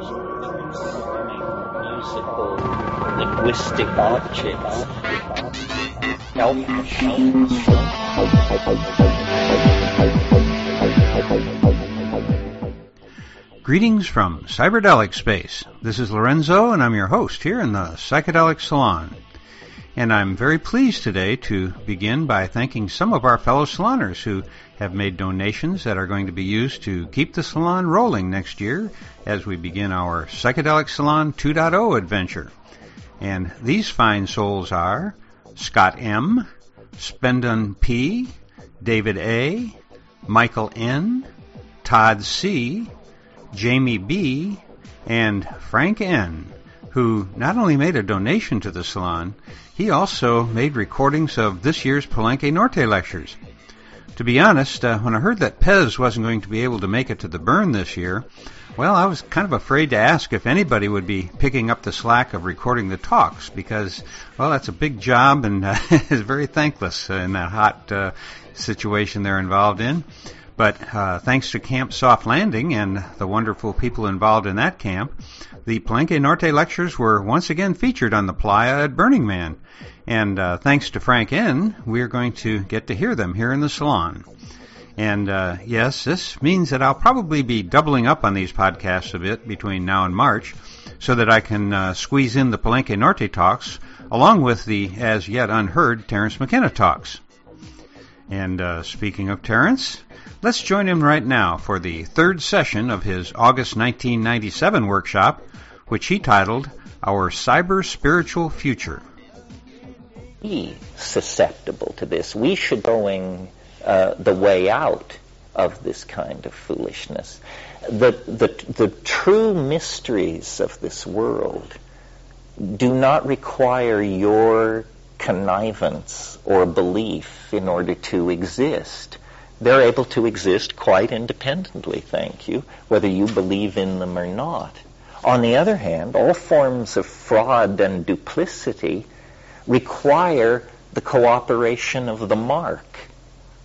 musical, linguistic objects Greetings from Cyberdelic Space. This is Lorenzo, and I'm your host here in the Psychedelic Salon. And I'm very pleased today to begin by thanking some of our fellow saloners who have made donations that are going to be used to keep the salon rolling next year as we begin our Psychedelic Salon 2.0 adventure. And these fine souls are Scott M., Spendon P., David A., Michael N., Todd C., Jamie B., and Frank N., who not only made a donation to the salon, he also made recordings of this year's Palenque Norte lectures. To be honest, when I heard that Pez wasn't going to be able to make it to the burn this year, well, I was kind of afraid to ask if anybody would be picking up the slack of recording the talks because, well, that's a big job and is very thankless in that hot situation they're involved in. But thanks to Camp Soft Landing and the wonderful people involved in that camp, the Palenque Norte lectures were once again featured on the playa at Burning Man. And thanks to Frank N., we are going to get to hear them here in the salon. And yes, this means that I'll probably be doubling up on these podcasts a bit between now and March so that I can squeeze in the Palenque Norte talks along with the as yet unheard Terrence McKenna talks. And speaking of Terrence, let's join him right now for the third session of his August 1997 workshop, which he titled Our Cyber Spiritual Future. Be susceptible to this. We should be going the way out of this kind of foolishness. The true mysteries of this world do not require your connivance or belief in order to exist. They're able to exist quite independently, thank you, whether you believe in them or not. On the other hand, all forms of fraud and duplicity require the cooperation of the mark.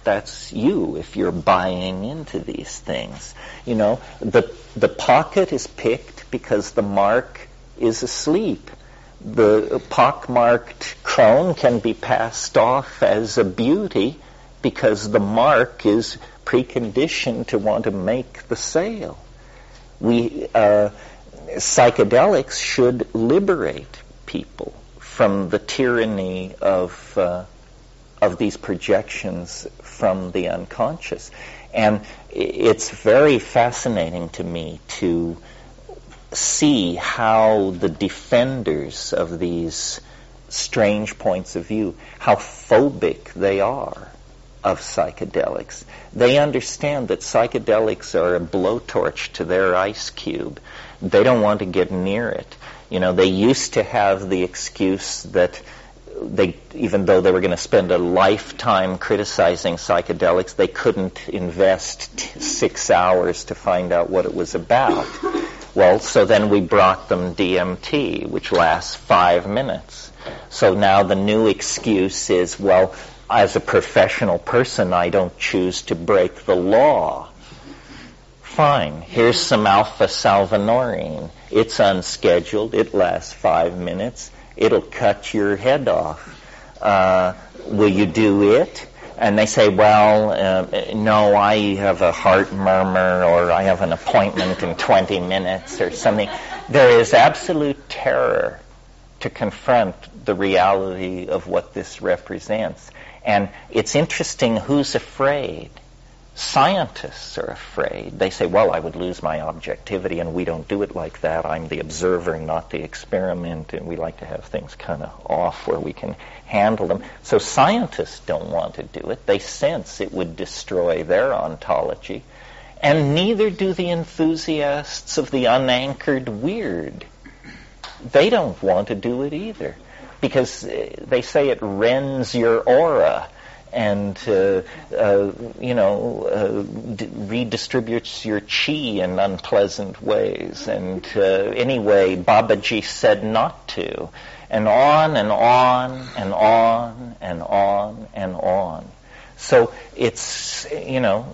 That's you, if you're buying into these things. You know, the pocket is picked because the mark is asleep. The pockmarked crone can be passed off as a beauty because the mark is preconditioned to want to make the sale. Psychedelics should liberate people from the tyranny of these projections from the unconscious. And it's very fascinating to me to see how the defenders of these strange points of view, how phobic they are of psychedelics. They understand that psychedelics are a blowtorch to their ice cube. They don't want to get near it. You know, they used to have the excuse that they, even though they were going to spend a lifetime criticizing psychedelics, they couldn't invest 6 hours to find out what it was about. Well, so then we brought them DMT, which lasts 5 minutes. So now the new excuse is, well, as a professional person, I don't choose to break the law. Fine, here's some alpha-salvinorin. It's unscheduled. It lasts 5 minutes. It'll cut your head off. Will you do it? And they say, well, no, I have a heart murmur, or I have an appointment in 20 minutes or something. There is absolute terror to confront the reality of what this represents. And it's interesting who's afraid. Scientists are afraid. They say, well, I would lose my objectivity, and we don't do it like that. I'm the observer, not the experiment, and we like to have things kind of off where we can handle them. So scientists don't want to do it. They sense it would destroy their ontology. And neither do the enthusiasts of the unanchored weird. They don't want to do it either, because they say it rends your aura and, redistributes your chi in unpleasant ways. And anyway, Babaji said not to. And on and on and on and on and on. So it's, you know,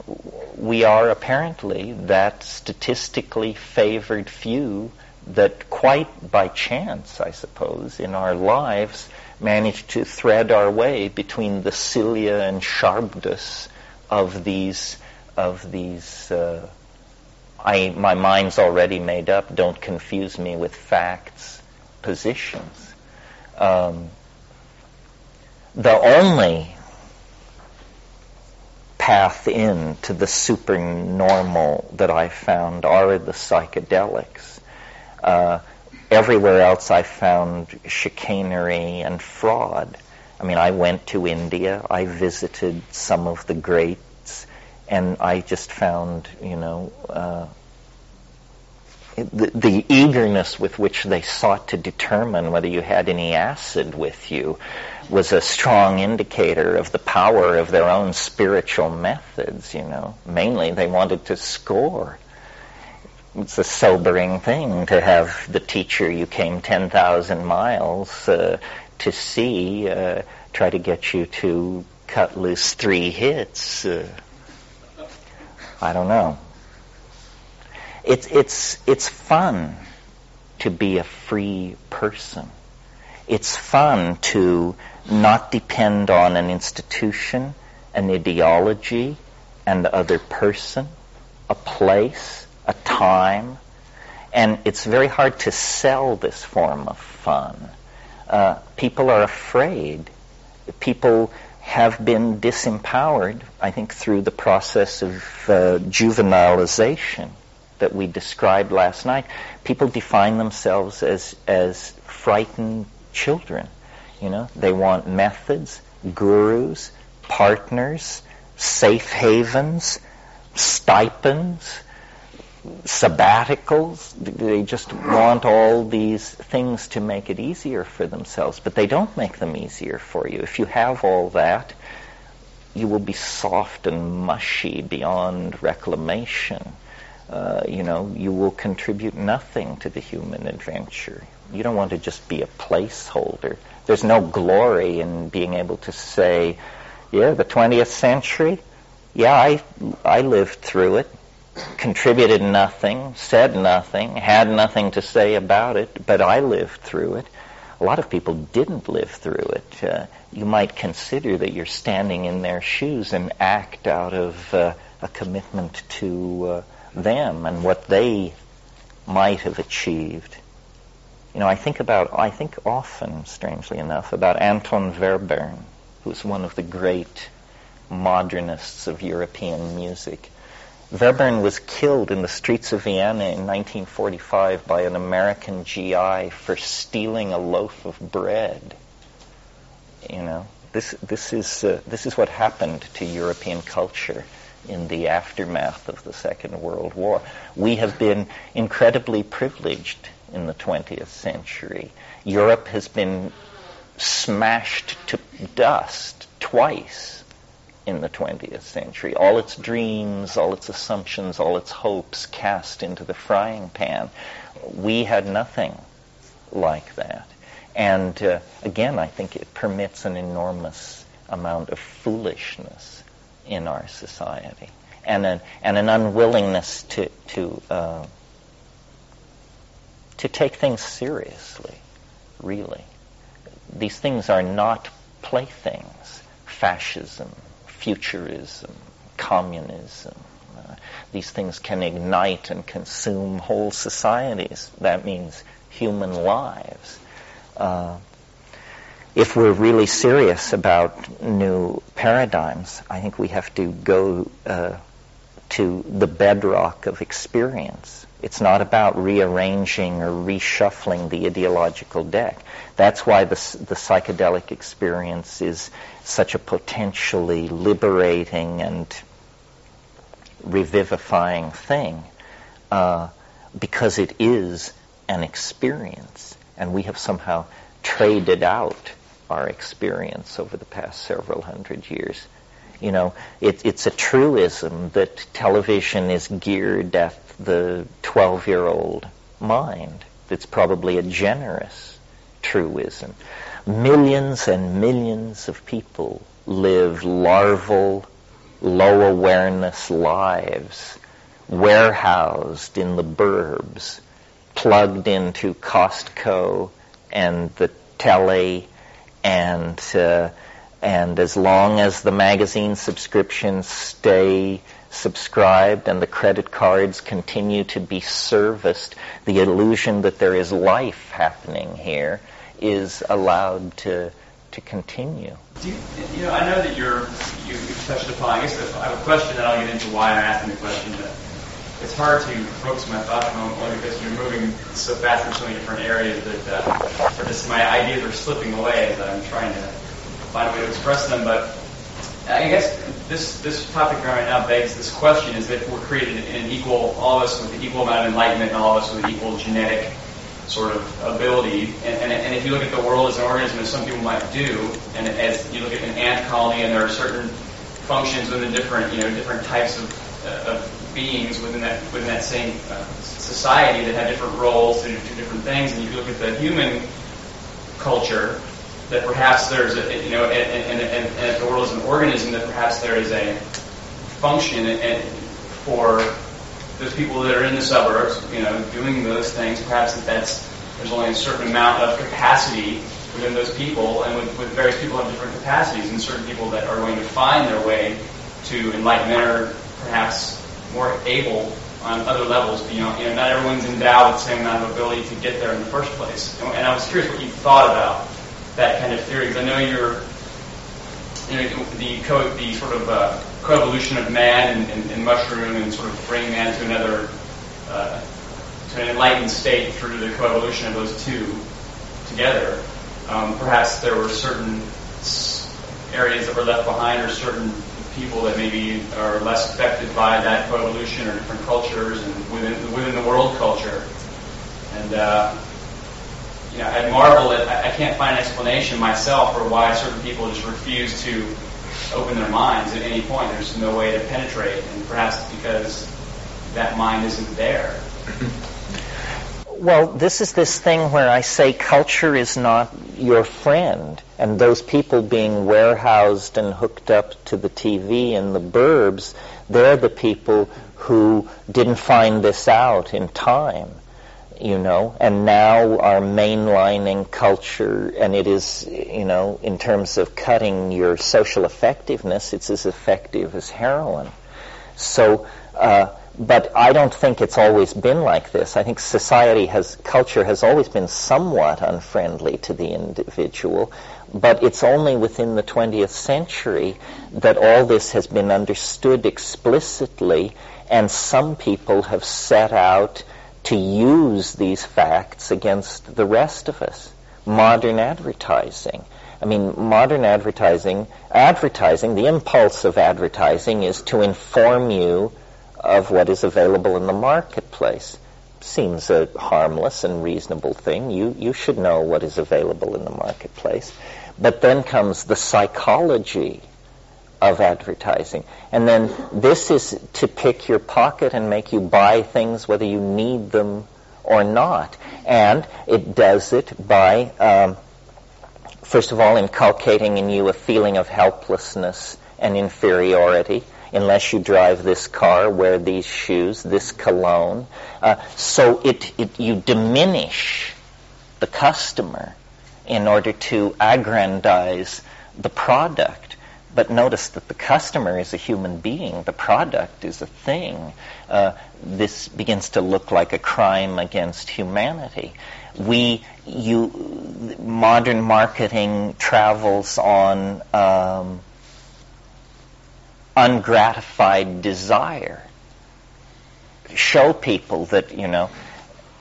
we are apparently that statistically favored few that quite by chance, I suppose, in our lives manage to thread our way between the cilia and sharpness of these my mind's already made up, don't confuse me with facts, positions. The only path in to the supernormal that I found are the psychedelics. Everywhere else I found chicanery and fraud. I mean, I went to India, I visited some of the greats, and I just found, you know, the eagerness with which they sought to determine whether you had any acid with you was a strong indicator of the power of their own spiritual methods, you know. Mainly they wanted to score. It's a sobering thing to have the teacher you came 10,000 miles to see try to get you to cut loose 3 hits. I don't know. It's fun to be a free person. It's fun to not depend on an institution, an ideology, and the other person, a place, a time, and it's very hard to sell this form of fun. People are afraid. People have been disempowered, I think, through the process of juvenilization that we described last night. People define themselves as frightened children. You know, they want methods, gurus, partners, safe havens, stipends, sabbaticals. They just want all these things to make it easier for themselves, but they don't make them easier for you. If you have all that, you will be soft and mushy beyond reclamation. You know, you will contribute nothing to the human adventure. You don't want to just be a placeholder. There's no glory in being able to say, yeah, the 20th century, yeah, I lived through it. Contributed nothing, said nothing, had nothing to say about it, but I lived through it. A lot of people didn't live through it. You might consider that you're standing in their shoes and act out of a commitment to them and what they might have achieved. You know, I think often, strangely enough, about Anton Webern, who's one of the great modernists of European music. Webern was killed in the streets of Vienna in 1945 by an American GI for stealing a loaf of bread. You know, this is what happened to European culture in the aftermath of the Second World War. We have been incredibly privileged in the 20th century. Europe has been smashed to dust twice in the 20th century. All its dreams, all its assumptions, all its hopes cast into the frying pan. We had nothing like that. And again, I think it permits an enormous amount of foolishness in our society, and an unwillingness to take things seriously, really. These things are not playthings. Fascism, futurism, communism. These things can ignite and consume whole societies. That means human lives. If we're really serious about new paradigms, I think we have to go to the bedrock of experience. It's not about rearranging or reshuffling the ideological deck. That's why the psychedelic experience is such a potentially liberating and revivifying thing, because it is an experience, and we have somehow traded out our experience over the past several hundred years. You know, it's a truism that television is geared at the 12-year-old mind. It's probably a generous truism. Millions and millions of people live larval, low-awareness lives, warehoused in the burbs, plugged into Costco and the telly, and as long as the magazine subscriptions stay subscribed and the credit cards continue to be serviced, the illusion that there is life happening here is allowed to continue. Do you I know that you've touched upon, I guess I have a question and I'll get into why I'm asking the question, but it's hard to focus my thoughts on only because you're moving so fast in so many different areas that just my ideas are slipping away as I'm trying to find a way to express them. But I guess this topic right now begs this question, is that if we're created in an equal, all of us with an equal amount of enlightenment and all of us with an equal genetic sort of ability, and if you look at the world as an organism, as some people might do, and as you look at an ant colony, and there are certain functions within different, different types of beings within that same society that have different roles, that do different things, and if you look at the human culture, that perhaps there's and if the world is an organism, that perhaps there is a function for those people that are in the suburbs, doing those things. Perhaps there's only a certain amount of capacity within those people, and with various people have different capacities, and certain people that are going to find their way to enlightenment are perhaps more able on other levels beyond. Not everyone's endowed with the same amount of ability to get there in the first place. And I was curious what you thought about that kind of theory, because I know the coevolution of man and mushroom, and sort of bringing man to another to an enlightened state through the coevolution of those two together. Perhaps there were certain areas that were left behind, or certain people that maybe are less affected by that coevolution, or different cultures and within the world culture. And I marvel at, I can't find an explanation myself for why certain people just refuse to open their minds at any point. There's no way to penetrate, and perhaps because that mind isn't there. Well, this is this thing where I say culture is not your friend, and those people being warehoused and hooked up to the TV in the burbs, they're the people who didn't find this out in time. And now are mainlining culture, and it is, in terms of cutting your social effectiveness, it's as effective as heroin. So, but I don't think it's always been like this. I think culture has always been somewhat unfriendly to the individual, but it's only within the 20th century that all this has been understood explicitly, and some people have set out to use these facts against the rest of us. Modern advertising. The impulse of advertising is to inform you of what is available in the marketplace. Seems a harmless and reasonable thing. You should know what is available in the marketplace. But then comes the psychology of advertising. And then this is to pick your pocket and make you buy things whether you need them or not. And it does it by, first of all, inculcating in you a feeling of helplessness and inferiority. Unless you drive this car, wear these shoes, this cologne. So you diminish the customer in order to aggrandize the product. But notice that the customer is a human being. The product is a thing. This begins to look like a crime against humanity. Modern marketing travels on ungratified desire. Show people that,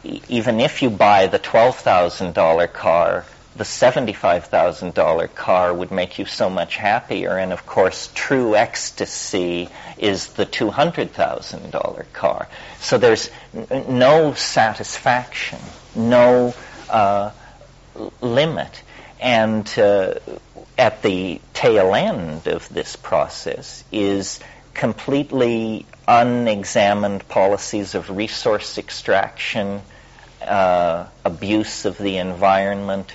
even if you buy the $12,000 car, the $75,000 car would make you so much happier, and of course true ecstasy is the $200,000 car. So there's no satisfaction, no limit. And at the tail end of this process is completely unexamined policies of resource extraction, abuse of the environment,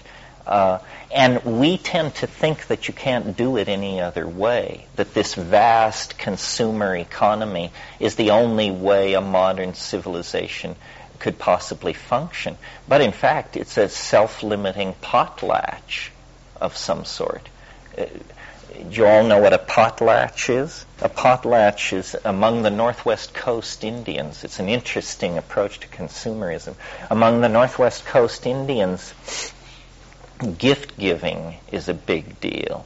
And we tend to think that you can't do it any other way, that this vast consumer economy is the only way a modern civilization could possibly function. But in fact, it's a self-limiting potlatch of some sort. Do you all know what a potlatch is? A potlatch is among the Northwest Coast Indians. It's an interesting approach to consumerism. Among the Northwest Coast Indians, gift-giving is a big deal.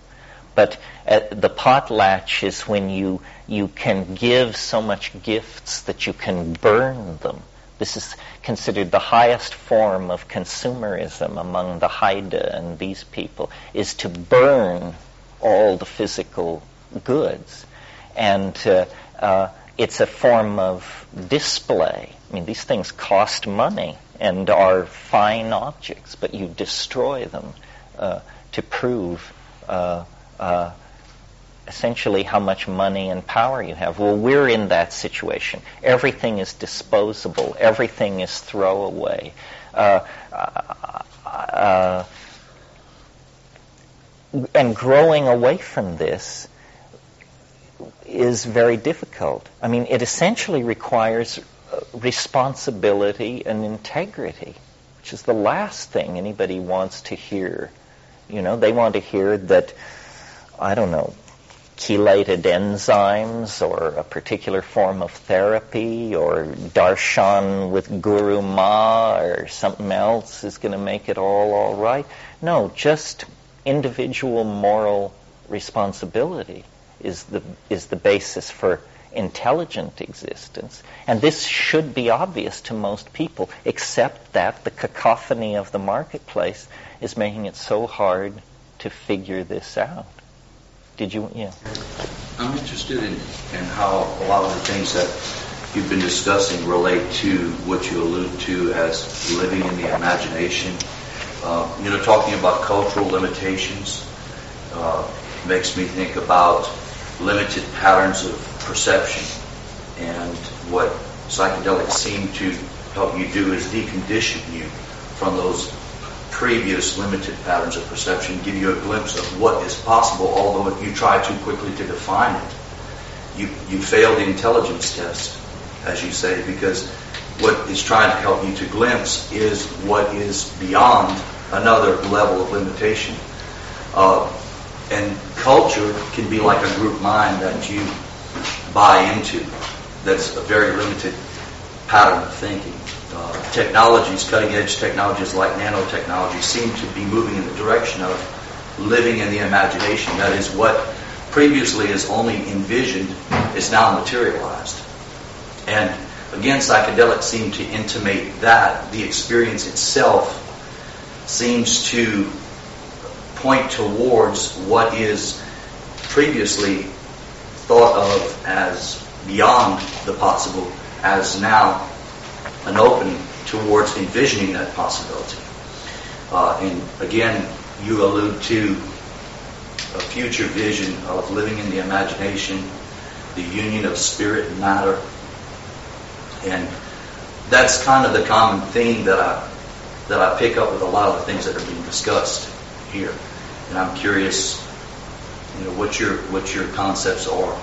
But the potlatch is when you can give so much gifts that you can burn them. This is considered the highest form of consumerism among the Haida and these people, is to burn all the physical goods. And it's a form of display. I mean, these things cost money and are fine objects, but you destroy them to prove essentially how much money and power you have. Well, we're in that situation. Everything is disposable. Everything is throwaway. And growing away from this is very difficult. I mean, it essentially requires responsibility and integrity, which is the last thing anybody wants to hear. You know, they want to hear that, I don't know, chelated enzymes or a particular form of therapy or darshan with Guru Ma or something else is going to make it all right. No, just individual moral responsibility is the basis for intelligent existence. And this should be obvious to most people, except that the cacophony of the marketplace is making it so hard to figure this out. Did you? Yeah. I'm interested in how a lot of the things that you've been discussing relate to what you allude to as living in the imagination. You know, talking about cultural limitations makes me think about limited patterns of perception. And what psychedelics seem to help you do is decondition you from those previous limited patterns of perception, give you a glimpse of what is possible, although if you try too quickly to define it, you fail the intelligence test, as you say, because what is trying to help you to glimpse is what is beyond another level of limitation. And culture can be like a group mind that you buy into. That's a very limited pattern of thinking. Technologies, cutting-edge technologies like nanotechnology, seem to be moving in the direction of living in the imagination. That is, what previously is only envisioned is now materialized. And again, psychedelics seem to intimate that. The experience itself seems to point towards what is previously thought of as beyond the possible, as now an opening towards envisioning that possibility. And again, you allude to a future vision of living in the imagination, the union of spirit and matter. And that's kind of the common theme that I pick up with a lot of the things that are being discussed here. And I'm curious, you know, what your concepts are.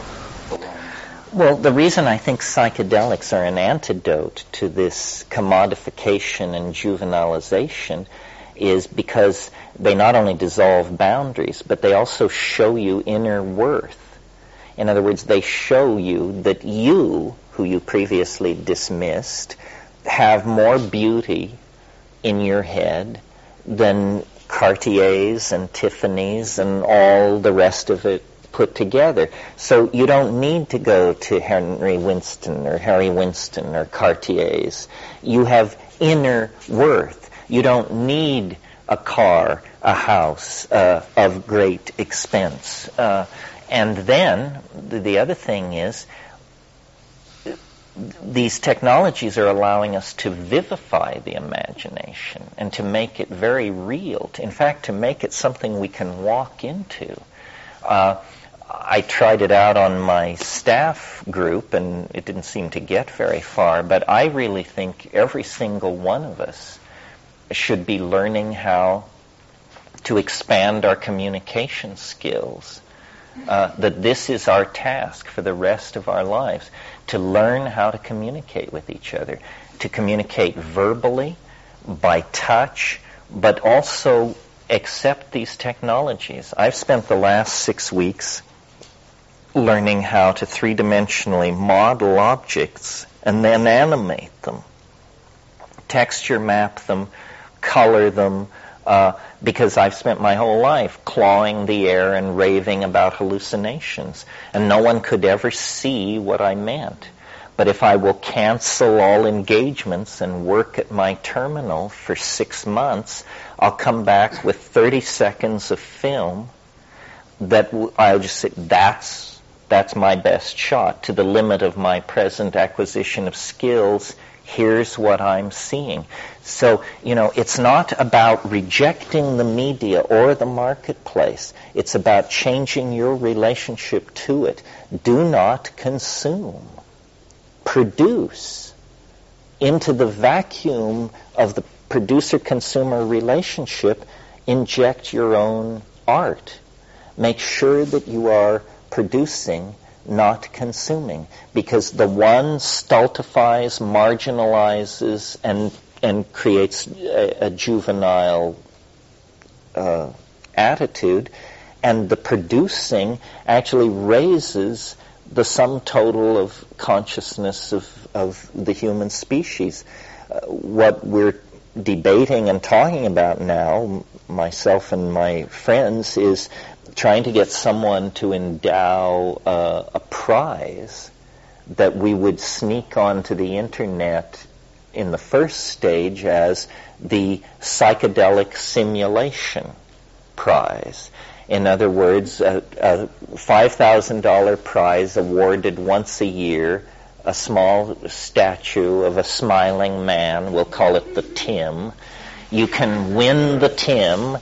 Well, the reason I think psychedelics are an antidote to this commodification and juvenilization is because they not only dissolve boundaries, but they also show you inner worth. In other words, they show you that you, who you previously dismissed, have more beauty in your head than Cartier's and Tiffany's and all the rest of it put together. So you don't need to go to Harry Winston or Cartier's. You have inner worth. You don't need a car, a house of great expense. And then the other thing is, these technologies are allowing us to vivify the imagination and to make it very real. In fact, to make it something we can walk into. I tried it out on my staff group, and it didn't seem to get very far, but I really think every single one of us should be learning how to expand our communication skills, that this is our task for the rest of our lives, to learn how to communicate with each other, to communicate verbally, by touch, but also accept these technologies. I've spent the last 6 weeks learning how to three-dimensionally model objects and then animate them, texture map them, color them, because I've spent my whole life clawing the air and raving about hallucinations, and no one could ever see what I meant. But if I will cancel all engagements and work at my terminal for 6 months, I'll come back with 30 seconds of film that I'll just say, that's my best shot. To the limit of my present acquisition of skills, here's what I'm seeing. So, it's not about rejecting the media or the marketplace. It's about changing your relationship to it. Do not consume. Produce into the vacuum of the producer-consumer relationship. Inject your own art. Make sure that you are producing, not consuming, because the one stultifies, marginalizes, and creates a juvenile attitude, and the producing actually raises the sum total of consciousness of the human species. What we're debating and talking about now, myself and my friends, is trying to get someone to endow a prize that we would sneak onto the internet in the first stage as the Psychedelic Simulation Prize. In other words, a $5,000 prize awarded once a year, a small statue of a smiling man, we'll call it the Tim. You can win the Tim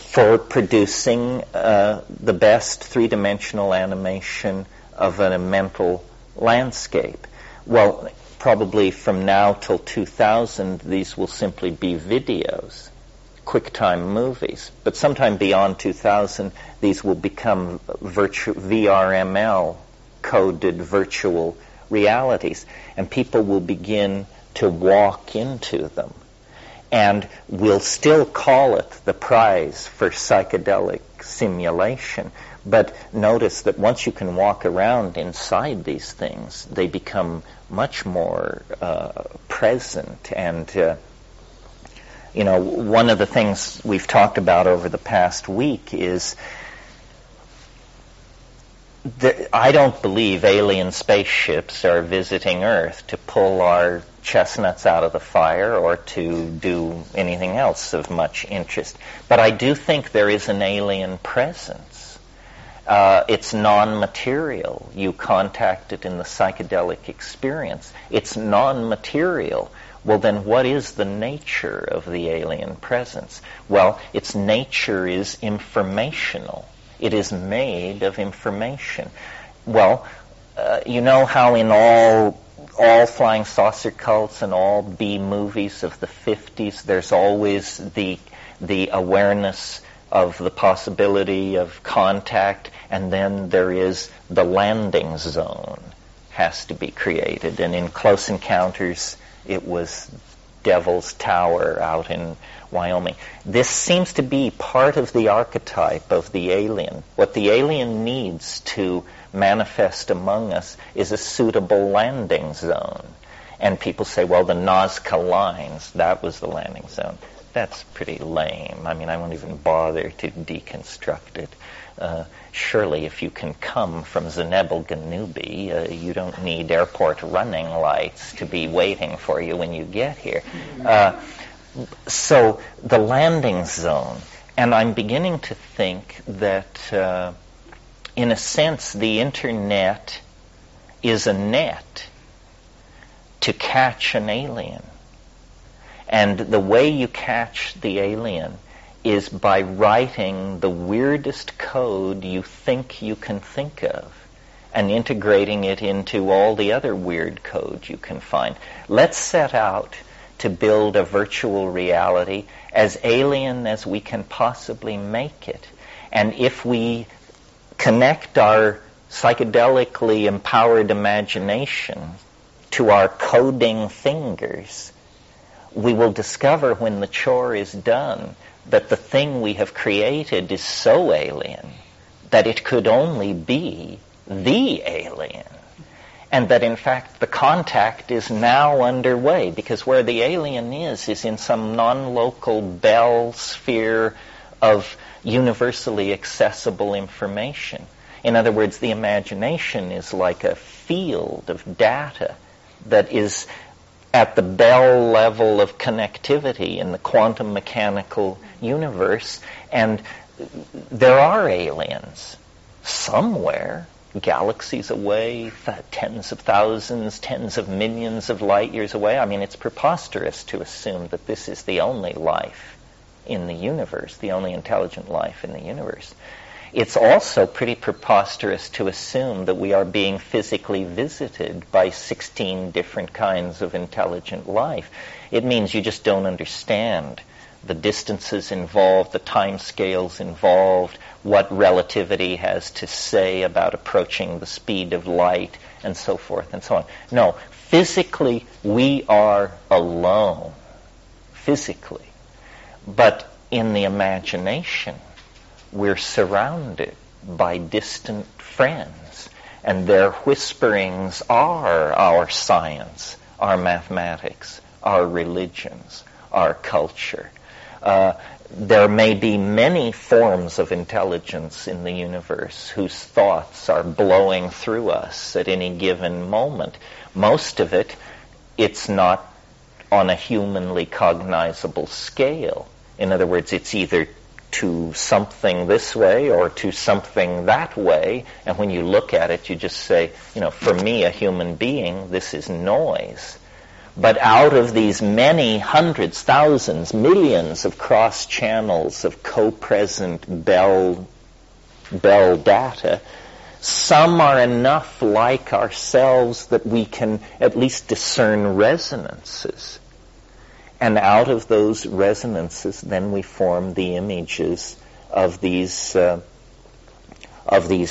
for producing the best three-dimensional animation of a mental landscape. Well, probably from now till 2000, these will simply be videos, QuickTime movies, but sometime beyond 2000, these will become VRML coded virtual realities, and people will begin to walk into them. And we'll still call it the prize for psychedelic simulation, but notice that once you can walk around inside these things, they become much more present and one of the things we've talked about over the past week is that I don't believe alien spaceships are visiting Earth to pull our chestnuts out of the fire or to do anything else of much interest. But I do think there is an alien presence. It's non-material. You contact it in the psychedelic experience. It's non-material. Well, then what is the nature of the alien presence? Well, its nature is informational. It is made of information. Well, you know how in all flying saucer cults and all B-movies of the 50s, there's always the awareness of the possibility of contact, and then there is the landing zone has to be created. And in Close Encounters, it was Devil's Tower out in Wyoming. This seems to be part of the archetype of the alien. What the alien needs to manifest among us is a suitable landing zone. And people say, well, the Nazca Lines, that was the landing zone. That's pretty lame. I mean, I won't even bother to deconstruct it. Surely if you can come from Zenebel-Ganubi, you don't need airport running lights to be waiting for you when you get here. So the landing zone, and I'm beginning to think that in a sense the internet is a net to catch an alien. And the way you catch the alien is by writing the weirdest code you think you can think of and integrating it into all the other weird code you can find. Let's set out to build a virtual reality as alien as we can possibly make it. And if we connect our psychedelically empowered imagination to our coding fingers, we will discover when the chore is done that the thing we have created is so alien that it could only be the alien. And that, in fact, the contact is now underway, because where the alien is in some non-local bell sphere of universally accessible information. In other words, the imagination is like a field of data that is at the Bell level of connectivity in the quantum mechanical universe. And there are aliens somewhere, galaxies away, tens of thousands, tens of millions of light years away. I mean, it's preposterous to assume that this is the only life in the universe, the only intelligent life in the universe. It's also pretty preposterous to assume that we are being physically visited by 16 different kinds of intelligent life. It means you just don't understand the distances involved, the time scales involved, what relativity has to say about approaching the speed of light, and so forth and so on. No, physically we are alone, physically. But in the imagination, we're surrounded by distant friends, and their whisperings are our science, our mathematics, our religions, our culture. There may be many forms of intelligence in the universe whose thoughts are blowing through us at any given moment. Most of it, it's not on a humanly cognizable scale. In other words, it's either to something this way or to something that way. And when you look at it, you just say, you know, for me, a human being, this is noise. But out of these many hundreds, thousands, millions of cross channels of co-present bell data, some are enough like ourselves that we can at least discern resonances. And out of those resonances, then we form the images of these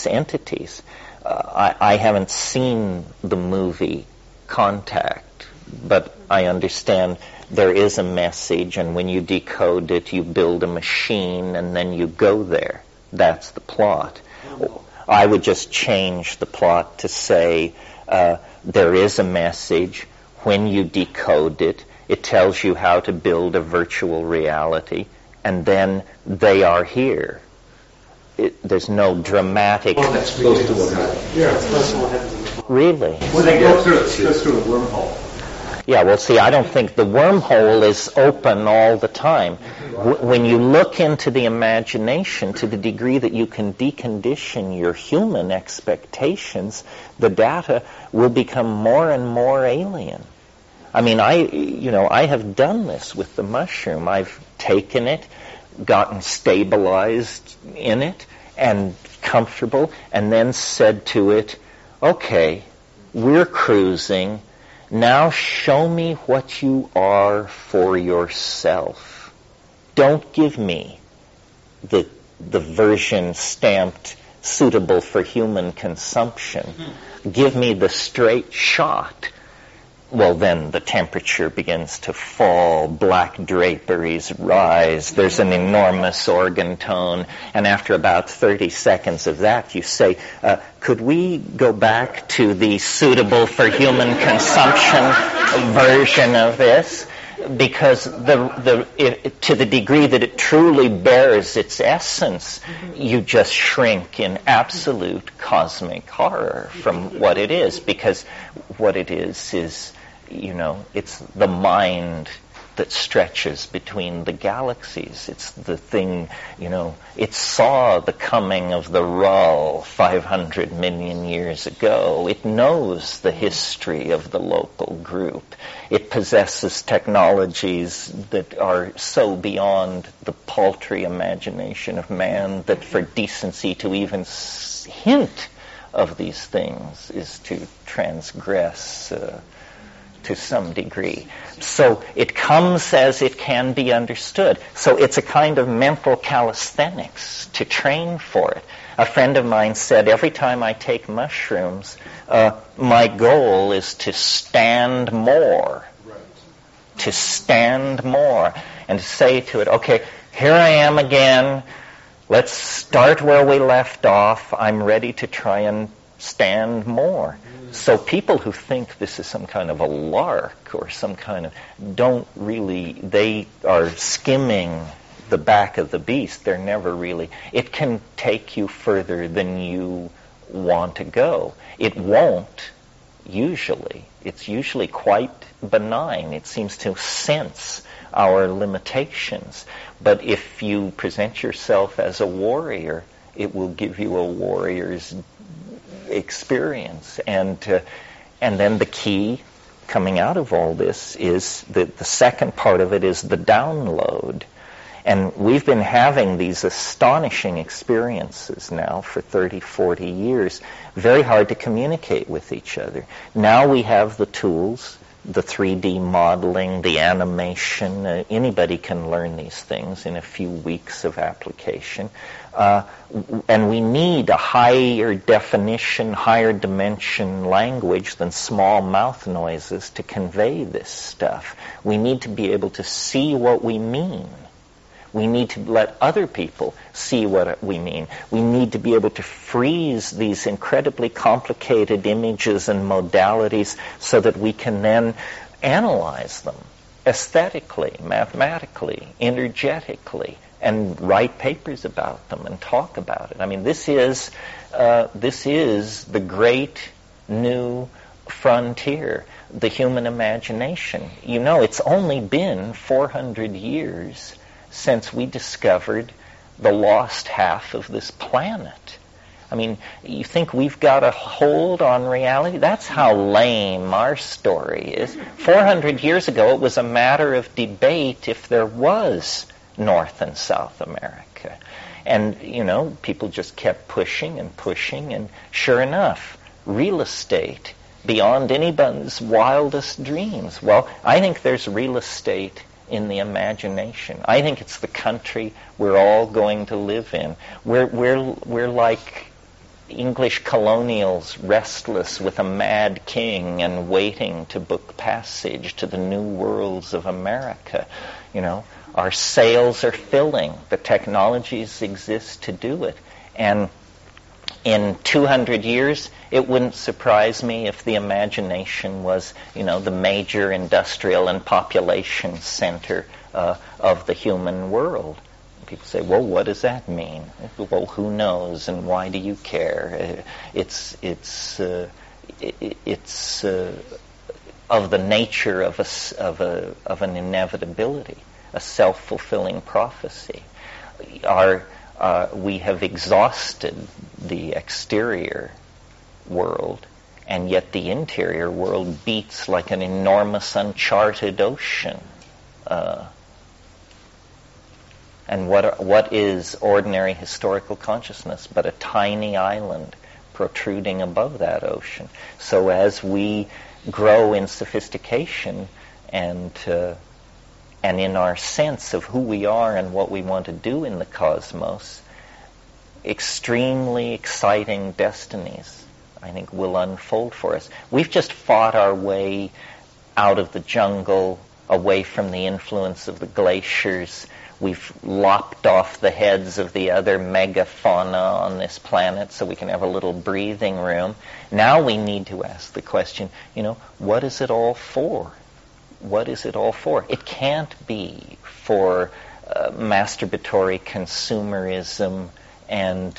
entities. I haven't seen the movie Contact, but I understand there is a message, and when you decode it, you build a machine, and then you go there. That's the plot. I would just change the plot to say there is a message. When you decode it, it tells you how to build a virtual reality, and then they are here. There's no dramatic... Well, that's close to what happens. Yeah, it's close to what happens. Really? When they go through, it goes through a wormhole. Yeah, well, see, I don't think the wormhole is open all the time. When you look into the imagination, to the degree that you can decondition your human expectations, the data will become more and more alien. I mean, I have done this with the mushroom. I've taken it, gotten stabilized in it and comfortable, and then said to it, okay, we're cruising. Now show me what you are for yourself. Don't give me the version stamped suitable for human consumption. Give me the straight shot. Well, then the temperature begins to fall, black draperies rise, there's an enormous organ tone, and after about 30 seconds of that, you say, could we go back to the suitable for human consumption version of this? Because to the degree that it truly bears its essence, you just shrink in absolute cosmic horror from what it is, because what it is, you know, it's the mind that stretches between the galaxies. It's the thing, you know, it saw the coming of the Rull 500 million years ago. It knows the history of the local group. It possesses technologies that are so beyond the paltry imagination of man that for decency to even hint of these things is to transgress to some degree. So it comes as it can be understood. So it's a kind of mental calisthenics to train for it. A friend of mine said, every time I take mushrooms, my goal is to stand more. Right. To stand more. And to say to it, okay, here I am again. Let's start where we left off. I'm ready to try and stand more. So people who think this is some kind of a lark or some kind of, don't really, they are skimming the back of the beast. They're never really, it can take you further than you want to go. It won't, usually. It's usually quite benign. It seems to sense our limitations. But if you present yourself as a warrior, it will give you a warrior's experience. And then the key coming out of all this is the second part of it is the download. And we've been having these astonishing experiences now for 30, 40 years, very hard to communicate with each other. Now we have the tools, the 3D modeling, the animation. Anybody can learn these things in a few weeks of application. And we need a higher definition, higher dimension language than small mouth noises to convey this stuff. We need to be able to see what we mean. We need to let other people see what we mean. We need to be able to freeze these incredibly complicated images and modalities so that we can then analyze them aesthetically, mathematically, energetically, and write papers about them and talk about it. I mean, this is the great new frontier, the human imagination. You know, it's only been 400 years since we discovered the lost half of this planet. I mean, you think we've got a hold on reality? That's how lame our story is. 400 years ago, it was a matter of debate if there was North and South America. And, you know, people just kept pushing and pushing, and sure enough, real estate beyond anybody's wildest dreams. Well, I think there's real estate in the imagination. I think it's the country we're all going to live in. We're like English colonials, restless with a mad king and waiting to book passage to the new worlds of America. You know, our sails are filling. The technologies exist to do it. And in 200 years, it wouldn't surprise me if the imagination was, you know, the major industrial and population center of the human world. People say, well, what does that mean? Well, who knows, and why do you care? It's of the nature of an inevitability, a self-fulfilling prophecy. We have exhausted the exterior world, and yet the interior world beats like an enormous uncharted ocean. And what is ordinary historical consciousness but a tiny island protruding above that ocean? So as we grow in sophistication and in our sense of who we are and what we want to do in the cosmos, extremely exciting destinies, I think, will unfold for us. We've just fought our way out of the jungle, away from the influence of the glaciers. We've lopped off the heads of the other megafauna on this planet so we can have a little breathing room. Now we need to ask the question, you know, what is it all for? What is it all for? It can't be for masturbatory consumerism and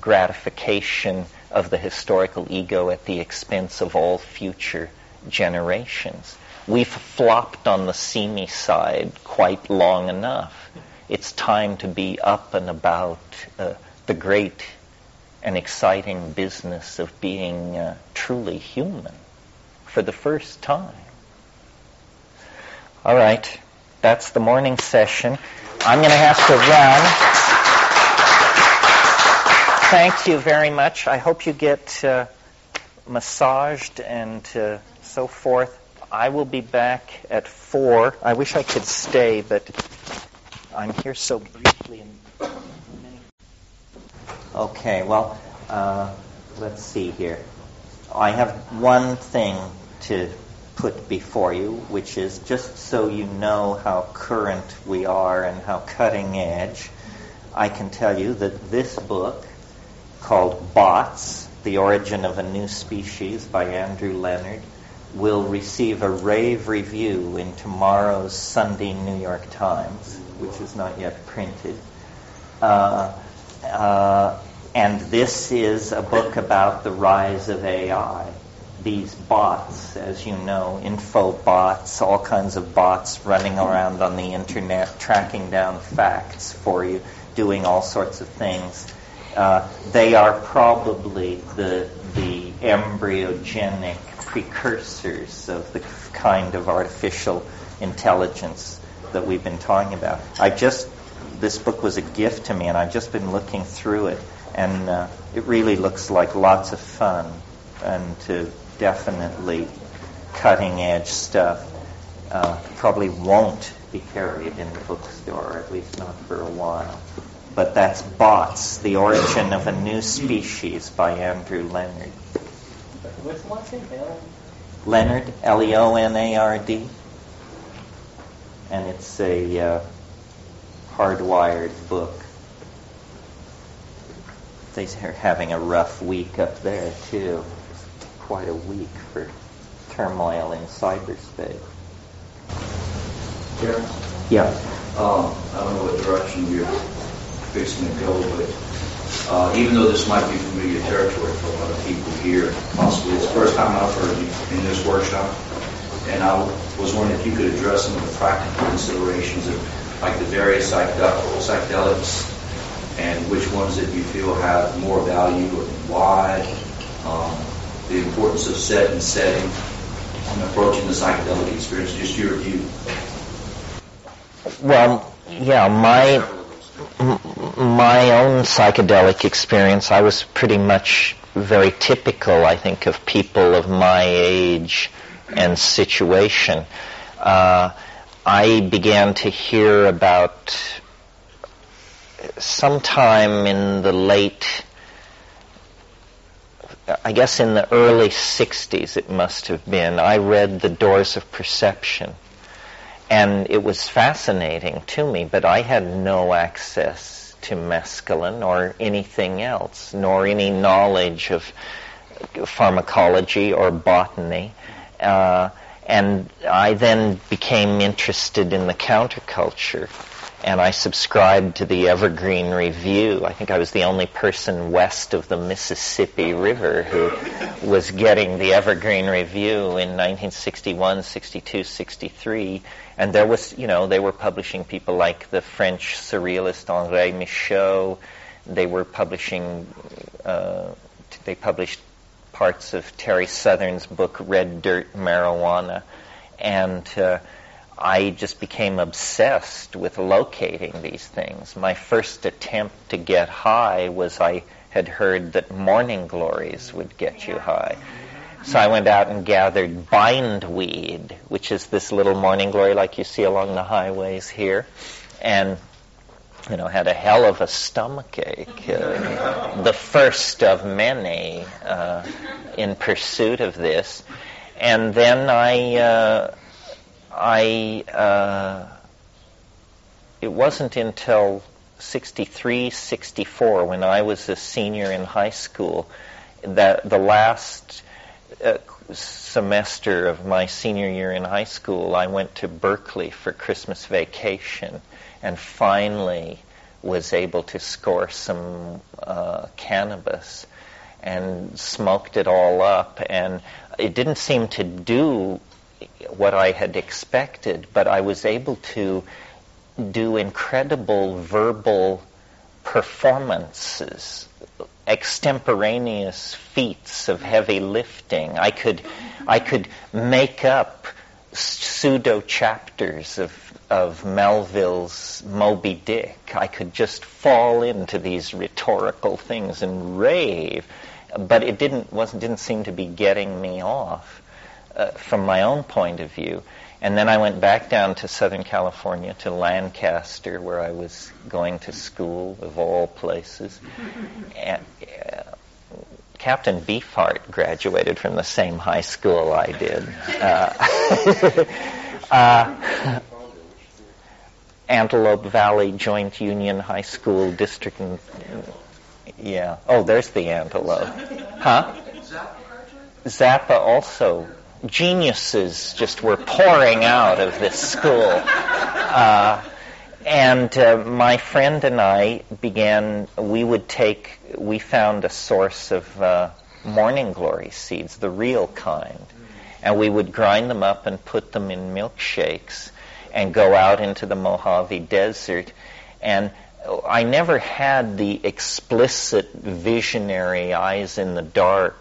gratification of the historical ego at the expense of all future generations. We've flopped on the seamy side quite long enough. It's time to be up and about the great and exciting business of being truly human. For the first time. All right, that's the morning session. I'm going to have to run. Thank you very much. I hope you get massaged and so forth. I will be back at 4. I wish I could stay, but I'm here so briefly. Okay, well, let's see here. I have one thing to put before you, which is just so you know how current we are and how cutting edge, I can tell you that this book called Bots, The Origin of a New Species by Andrew Leonard, will receive a rave review in tomorrow's Sunday New York Times, which is not yet printed. And this is a book about the rise of AI. These bots, as you know, info bots, all kinds of bots running around on the internet, tracking down facts for you, doing all sorts of things. They are probably the embryogenic precursors of the kind of artificial intelligence that we've been talking about. This book was a gift to me, and I've just been looking through it, and it really looks like lots of fun and definitely cutting-edge stuff. Probably won't be carried in the bookstore, at least not for a while. But that's Bots, The Origin of a New Species by Andrew Leonard. What's my name? Leonard, Leonard. And it's a hardwired book. They're having a rough week up there, too. Quite a week for turmoil in cyberspace. Terrence? Yeah. I don't know what direction you're fixing to go, but even though this might be familiar territory for a lot of people here, possibly it's the first time I've heard you in this workshop, and I was wondering if you could address some of the practical considerations of, like, the various psychedelics and which ones that you feel have more value and why, the importance of setting and approaching the psychedelic experience, just your view. Well, yeah, my own psychedelic experience, I was pretty much very typical, I think, of people of my age and situation. I began to hear about sometime in the late, I guess in the early 60s it must have been, I read The Doors of Perception. And it was fascinating to me, but I had no access to mescaline or anything else, nor any knowledge of pharmacology or botany. And I then became interested in the counterculture. And I subscribed to the Evergreen Review. I think I was the only person west of the Mississippi River who was getting the Evergreen Review in 1961, 62, 63. And there was, you know, they were publishing people like the French surrealist André Michaud. They were publishing, they published parts of Terry Southern's book, Red Dirt Marijuana. And I just became obsessed with locating these things. My first attempt to get high was I had heard that morning glories would get you high. So I went out and gathered bindweed, which is this little morning glory like you see along the highways here, and, you know, had a hell of a stomachache, the first of many in pursuit of this. And then I it wasn't until 63, 64, when I was a senior in high school, that the last semester of my senior year in high school, I went to Berkeley for Christmas vacation and finally was able to score some cannabis and smoked it all up. And it didn't seem to do what I had expected, but I was able to do incredible verbal performances, extemporaneous feats of heavy lifting. I could make up pseudo chapters of Melville's Moby Dick. I could just fall into these rhetorical things and rave. but it didn't seem to be getting me off from my own point of view. And then I went back down to Southern California, to Lancaster, where I was going to school, of all places. And, Captain Beefheart graduated from the same high school I did. Antelope Valley Joint Union High School District. Yeah. Oh, there's the antelope. Huh? Zappa also. Geniuses just were pouring out of this school. And my friend and I began, we found a source of morning glory seeds, the real kind. And we would grind them up and put them in milkshakes and go out into the Mojave Desert. And I never had the explicit visionary eyes in the dark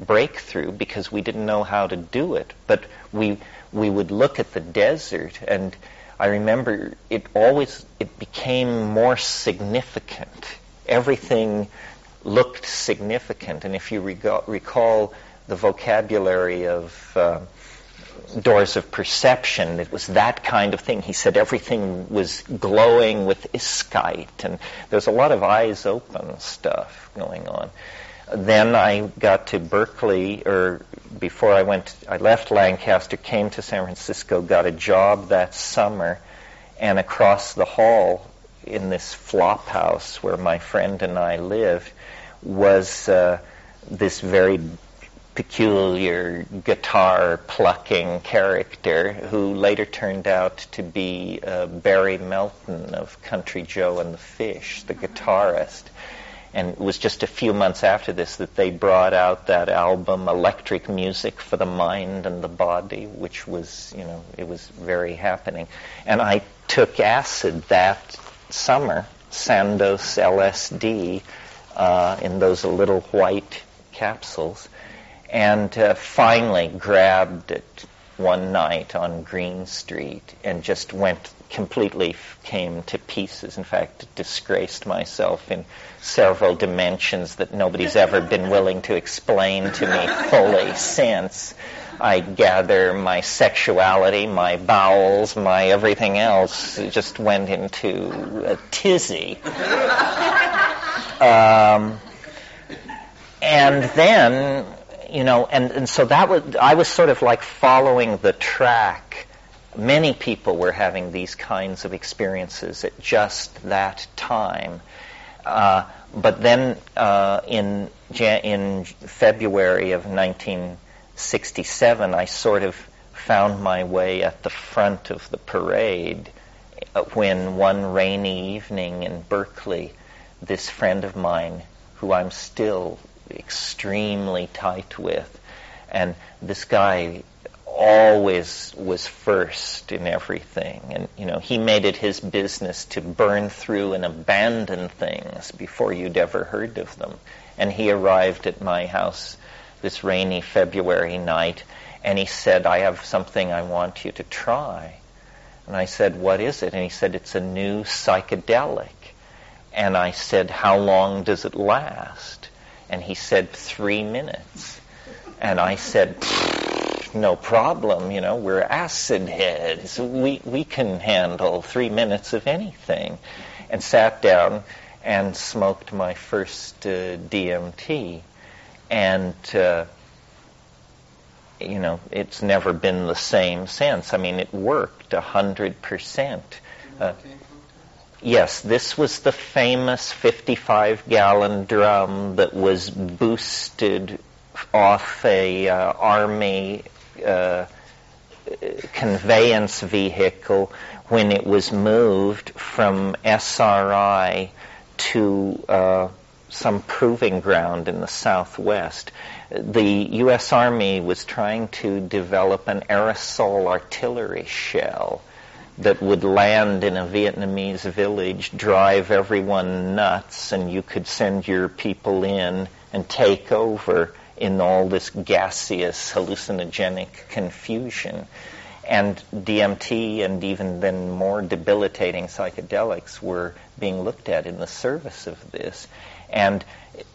breakthrough because we didn't know how to do it. But we would look at the desert, and I remember it became more significant. Everything looked significant. And if you recall the vocabulary of Doors of Perception, it was that kind of thing. He said everything was glowing with iskite, and there's a lot of eyes open stuff going on. Then I got to Berkeley, or before I left Lancaster, came to San Francisco, got a job that summer, and across the hall in this flop house where my friend and I lived was this very peculiar guitar-plucking character who later turned out to be Barry Melton of Country Joe and the Fish, the guitarist. And it was just a few months after this that they brought out that album, Electric Music for the Mind and the Body, which was, you know, it was very happening. And I took acid that summer, Sandoz LSD, in those little white capsules, and finally grabbed it one night on Green Street and just completely came to pieces. In fact, disgraced myself in several dimensions that nobody's ever been willing to explain to me fully since. I gather my sexuality, my bowels, my everything else just went into a tizzy. And then, you know, and so that was, I was sort of like following the track. Many people were having these kinds of experiences at just that time. But then in February of 1967, I sort of found my way at the front of the parade when one rainy evening in Berkeley, this friend of mine, who I'm still extremely tight with, and this guy always was first in everything, and you know, he made it his business to burn through and abandon things before you'd ever heard of them. And he arrived at my house this rainy February night, and he said, I have something I want you to try. And I said, what is it? And he said, it's a new psychedelic. And I said, how long does it last? And he said, 3 minutes. And I said, no problem, you know, we're acid heads. We can handle 3 minutes of anything. And sat down and smoked my first DMT. And, you know, it's never been the same since. I mean, it worked 100%. Yes, this was the famous 55-gallon drum that was boosted off a army conveyance vehicle when it was moved from SRI to some proving ground in the Southwest. The U.S. Army was trying to develop an aerosol artillery shell that would land in a Vietnamese village, drive everyone nuts, and you could send your people in and take over in all this gaseous, hallucinogenic confusion. And DMT and even then more debilitating psychedelics were being looked at in the service of this. And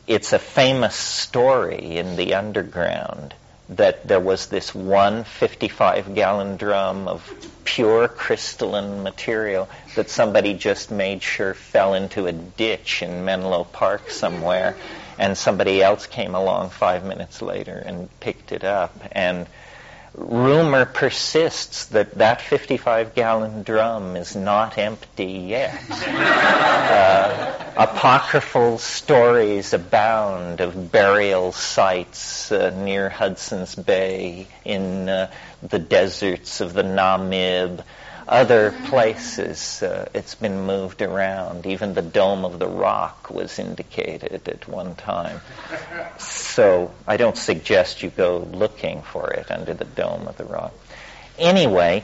it's a famous story in the underground that there was this one 55-gallon drum of pure crystalline material that somebody just made sure fell into a ditch in Menlo Park somewhere, and somebody else came along 5 minutes later and picked it up. And rumor persists that that 55-gallon drum is not empty yet. Apocryphal stories abound of burial sites near Hudson's Bay, in the deserts of the Namib, other places. It's been moved around. Even the Dome of the Rock was indicated at one time. So I don't suggest you go looking for it under the Dome of the Rock. Anyway,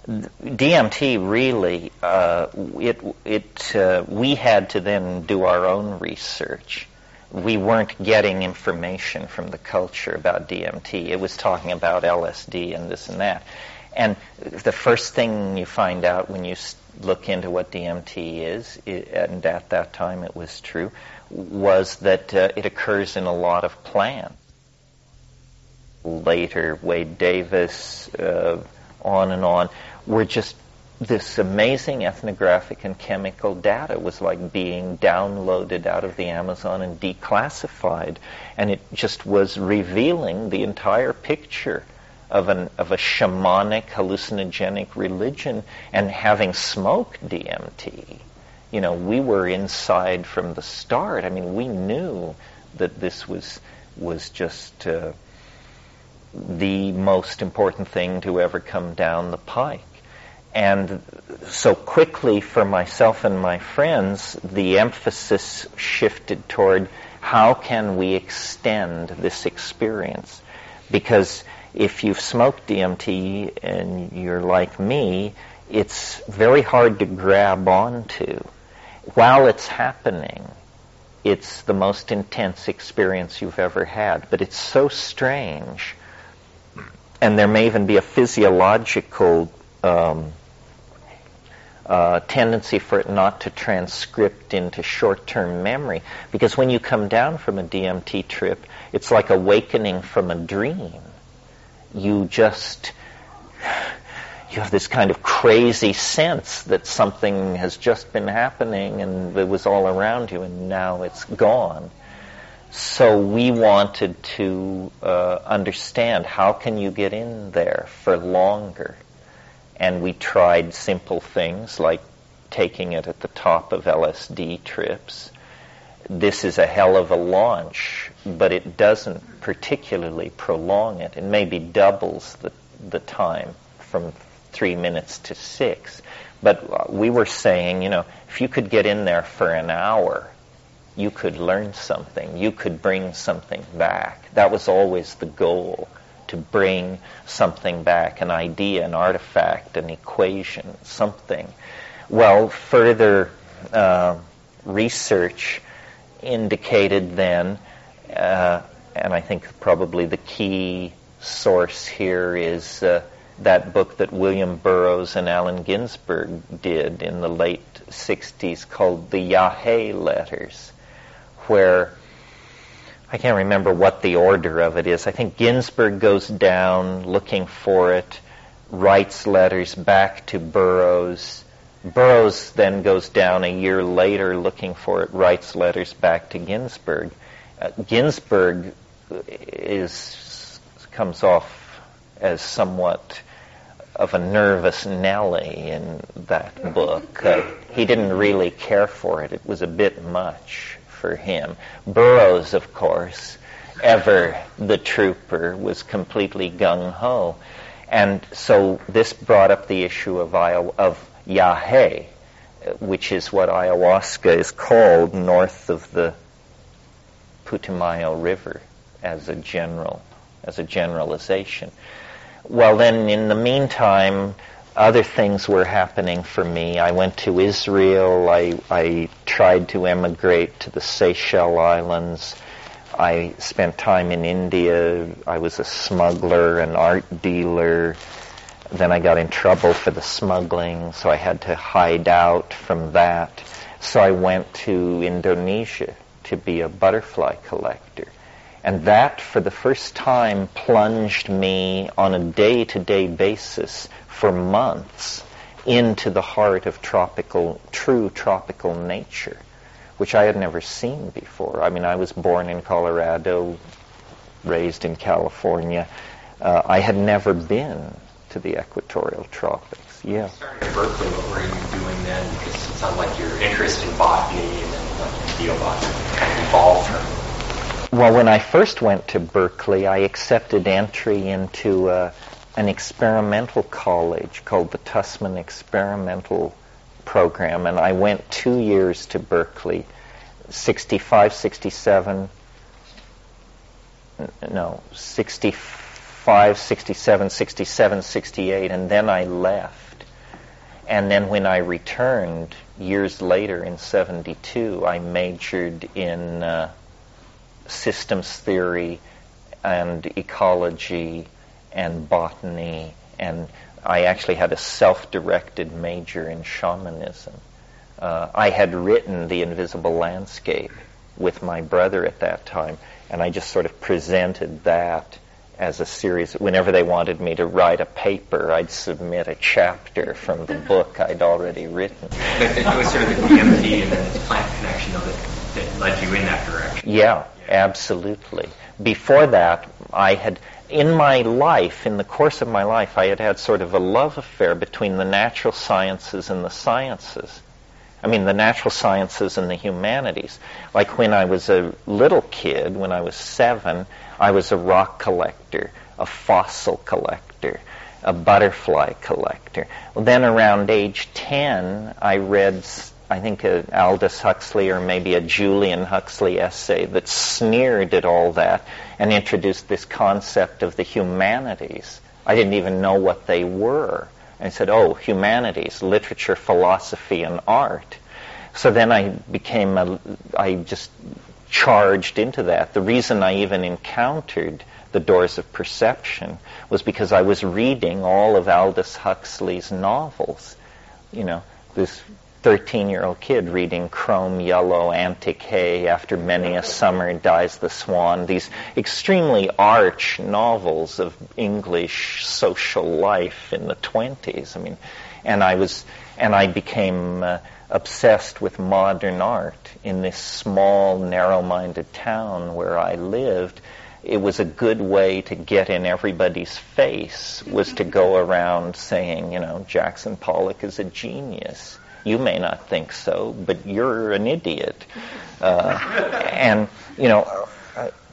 DMT really, we had to then do our own research. We weren't getting information from the culture about DMT. It was talking about LSD and this and that. And the first thing you find out when you look into what DMT is, and at that time it was true, was that it occurs in a lot of plants. Later, Wade Davis, on and on, were just this amazing ethnographic and chemical data was like being downloaded out of the Amazon and declassified. And it just was revealing the entire picture of a shamanic, hallucinogenic religion, and having smoked DMT. You know, we were inside from the start. I mean, we knew that this was just the most important thing to ever come down the pike. And so quickly, for myself and my friends, the emphasis shifted toward how can we extend this experience? Because if you've smoked DMT and you're like me, it's very hard to grab onto. While it's happening, it's the most intense experience you've ever had, but it's so strange. And there may even be a physiological tendency for it not to transcript into short-term memory, because when you come down from a DMT trip, it's like awakening from a dream. You have this kind of crazy sense that something has just been happening and it was all around you and now it's gone. So we wanted to understand how can you get in there for longer. And we tried simple things like taking it at the top of LSD trips. This is a hell of a launch, but it doesn't particularly prolong it. It maybe doubles the time from 3 minutes to 6. But we were saying, you know, if you could get in there for an hour, you could learn something. You could bring something back. That was always the goal, to bring something back, an idea, an artifact, an equation, something. Well, further research indicated then, and I think probably the key source here is that book that William Burroughs and Allen Ginsberg did in the late 60s called the Yahe letters, where I can't remember what the order of it is. I think Ginsberg goes down looking for it, writes letters back to Burroughs. Burroughs then goes down a year later looking for it, writes letters back to Ginsberg. Ginsberg comes off as somewhat of a nervous Nelly in that book. He didn't really care for it. It was a bit much for him. Burroughs, of course, ever the trooper, was completely gung-ho. And so this brought up the issue of Yahe, which is what ayahuasca is called north of the Putumayo River as a generalization. Well, then in the meantime, other things were happening for me. I went to Israel. I tried to emigrate to the Seychelles Islands. I spent time in India. I was a smuggler, an art dealer. Then I got in trouble for the smuggling, so I had to hide out from that. So I went to Indonesia to be a butterfly collector. And that, for the first time, plunged me on a day-to-day basis for months into the heart of tropical, true tropical nature, which I had never seen before. I mean, I was born in Colorado, raised in California. I had never been to the equatorial tropics. Yeah. Starting at Berkeley, what were you doing then? Because it sounded like your interest in botany and then like in biobotany kind of evolved from. Well, when I first went to Berkeley, I accepted entry into an experimental college called the Tussman Experimental Program, and I went 2 years to Berkeley, 65, 67, 68, and then I left. And then when I returned years later in 72, I majored in systems theory and ecology and botany, and I actually had a self-directed major in shamanism. I had written The Invisible Landscape with my brother at that time, and I just sort of presented that as a series. Whenever they wanted me to write a paper, I'd submit a chapter from the book I'd already written. It was sort of the DMT and the plant connection that led you in that direction. Yeah, absolutely. Before that, I had... In my life, in the course of my life, I had had sort of a love affair between the natural sciences and the sciences. I mean, the natural sciences and the humanities. Like when I was a little kid, when I was 7, I was a rock collector, a fossil collector, a butterfly collector. Well, then around age 10, I read, I think, an Aldous Huxley or maybe a Julian Huxley essay that sneered at all that and introduced this concept of the humanities. I didn't even know what they were. And I said, oh, humanities, literature, philosophy, and art. So then I just charged into that. The reason I even encountered the Doors of Perception was because I was reading all of Aldous Huxley's novels. You know, this 13-year-old kid reading Chrome Yellow, Antic Hay, After Many a Summer Dies the Swan, these extremely arch novels of English social life in the 20s. I mean, I became obsessed with modern art in this small, narrow-minded town where I lived. It was a good way to get in everybody's face, was to go around saying, you know, Jackson Pollock is a genius. You may not think so, but you're an idiot. And, you know,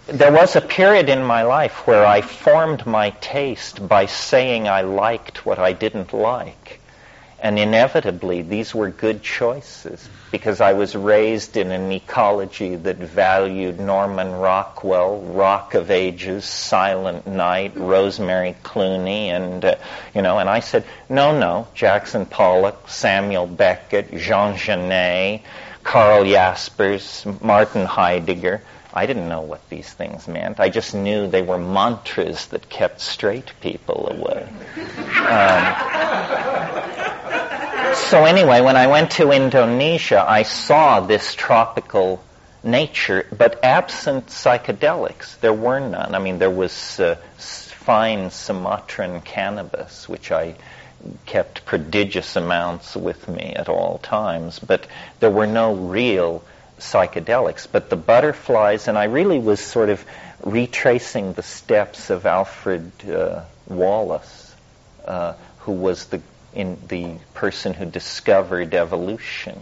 there was a period in my life where I formed my taste by saying I liked what I didn't like. And inevitably, these were good choices, because I was raised in an ecology that valued Norman Rockwell, Rock of Ages, Silent Night, Rosemary Clooney, and I said, no, Jackson Pollock, Samuel Beckett, Jean Genet, Karl Jaspers, Martin Heidegger. I didn't know what these things meant. I just knew they were mantras that kept straight people away. So anyway, when I went to Indonesia, I saw this tropical nature, but absent psychedelics. There were none. I mean, there was fine Sumatran cannabis, which I kept prodigious amounts with me at all times, but there were no real psychedelics. But the butterflies, and I really was sort of retracing the steps of Alfred Wallace, who was the person who discovered evolution.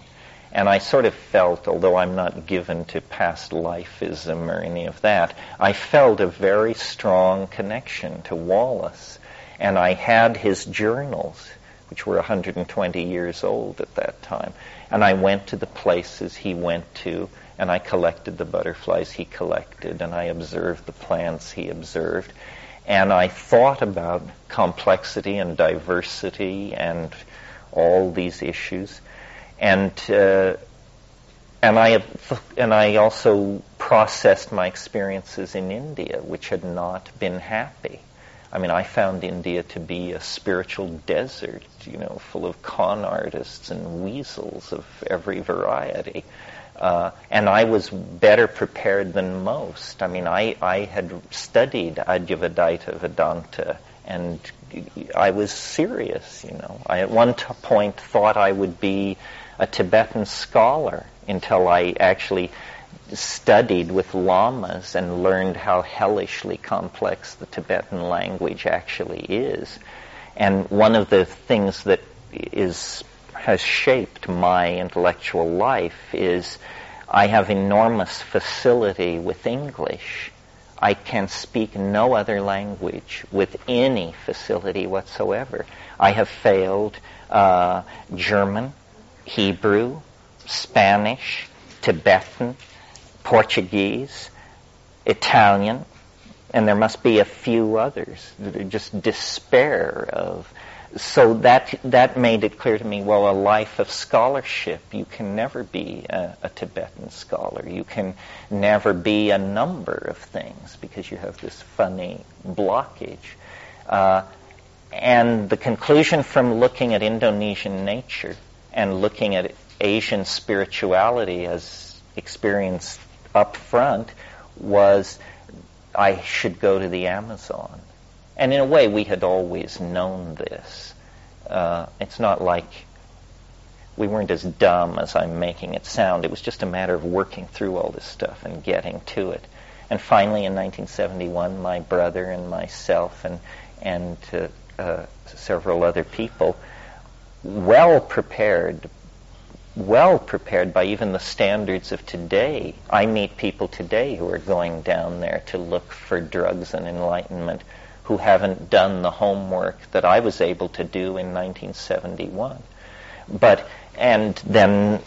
And I sort of felt, although I'm not given to past lifeism or any of that, I felt a very strong connection to Wallace. And I had his journals, which were 120 years old at that time. And I went to the places he went to, and I collected the butterflies he collected, and I observed the plants he observed. And I thought about complexity and diversity and all these issues, and I also processed my experiences in India, which had not been happy. I mean, I found India to be a spiritual desert, you know, full of con artists and weasels of every variety. And I was better prepared than most. I mean, I had studied Advaita Vedanta, and I was serious, you know. I at one point thought I would be a Tibetan scholar until I actually studied with lamas and learned how hellishly complex the Tibetan language actually is. And one of the things that has shaped my intellectual life is I have enormous facility with English. I can speak no other language with any facility whatsoever. I have failed German, Hebrew, Spanish, Tibetan, Portuguese, Italian, and there must be a few others. Just despair of. So that made it clear to me, well, a life of scholarship, you can never be a Tibetan scholar. You can never be a number of things because you have this funny blockage. And the conclusion from looking at Indonesian nature and looking at Asian spirituality as experienced up front was I should go to the Amazon. And in a way, we had always known this. It's not like we weren't as dumb as I'm making it sound. It was just a matter of working through all this stuff and getting to it. And finally, in 1971, my brother and myself and several other people, well prepared by even the standards of today. I meet people today who are going down there to look for drugs and enlightenment, who haven't done the homework that I was able to do in 1971. And then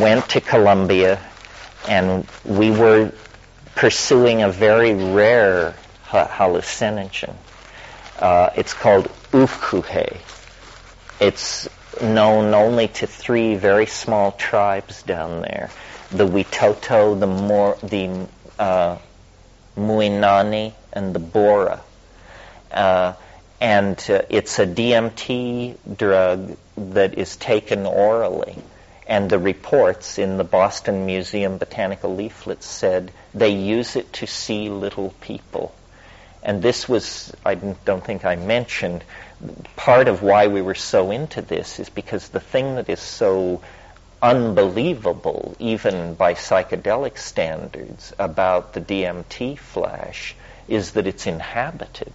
went to Colombia, and we were pursuing a very rare hallucinogen. It's called ukuhe. It's known only to three very small tribes down there, the Witoto, the Muinani, and the Bora. And it's a DMT drug that is taken orally. And the reports in the Boston Museum botanical leaflets said they use it to see little people. And this was, I don't think I mentioned, part of why we were so into this is because the thing that is so unbelievable, even by psychedelic standards, about the DMT flash is that it's inhabited.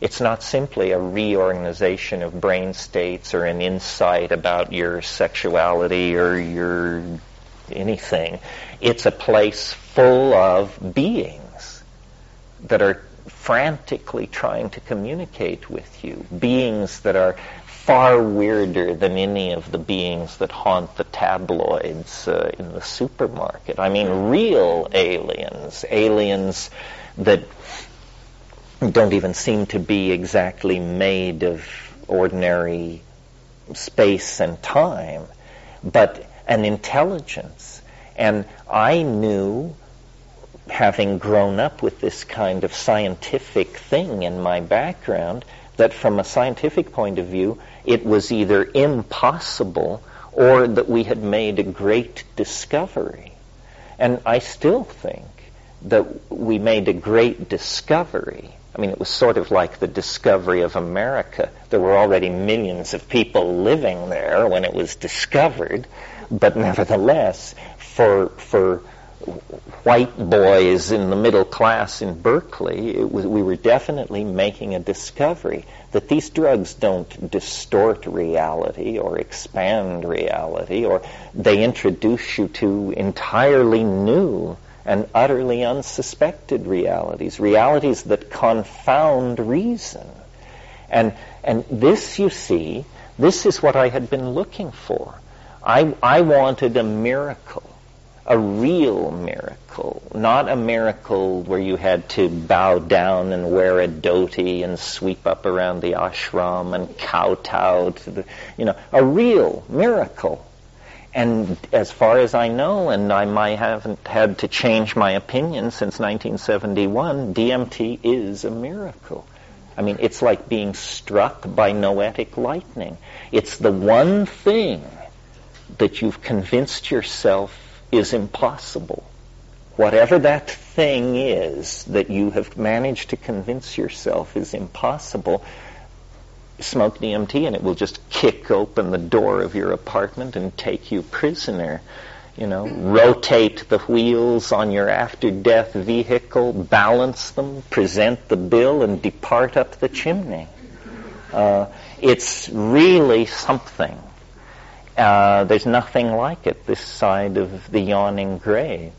It's not simply a reorganization of brain states or an insight about your sexuality or your anything. It's a place full of beings that are frantically trying to communicate with you, beings that are far weirder than any of the beings that haunt the tabloids in the supermarket. I mean, real aliens that don't even seem to be exactly made of ordinary space and time, but an intelligence. And I knew, having grown up with this kind of scientific thing in my background, that from a scientific point of view, it was either impossible or that we had made a great discovery. And I still think that we made a great discovery. I mean, it was sort of like the discovery of America. There were already millions of people living there when it was discovered, but nevertheless, for white boys in the middle class in Berkeley, we were definitely making a discovery that these drugs don't distort reality or expand reality, or they introduce you to entirely new and utterly unsuspected realities, realities that confound reason. And this, you see, this is what I had been looking for. I wanted a miracle, a real miracle, not a miracle where you had to bow down and wear a dhoti and sweep up around the ashram and kowtow to the, you know, a real miracle. And as far as I know, and I might haven't had to change my opinion since 1971, DMT is a miracle. I mean, it's like being struck by noetic lightning. It's the one thing that you've convinced yourself is impossible. Whatever that thing is that you have managed to convince yourself is impossible, smoke DMT and it will just kick open the door of your apartment and take you prisoner. You know, rotate the wheels on your after-death vehicle, balance them, present the bill, and depart up the chimney. It's really something. There's nothing like it this side of the yawning grave.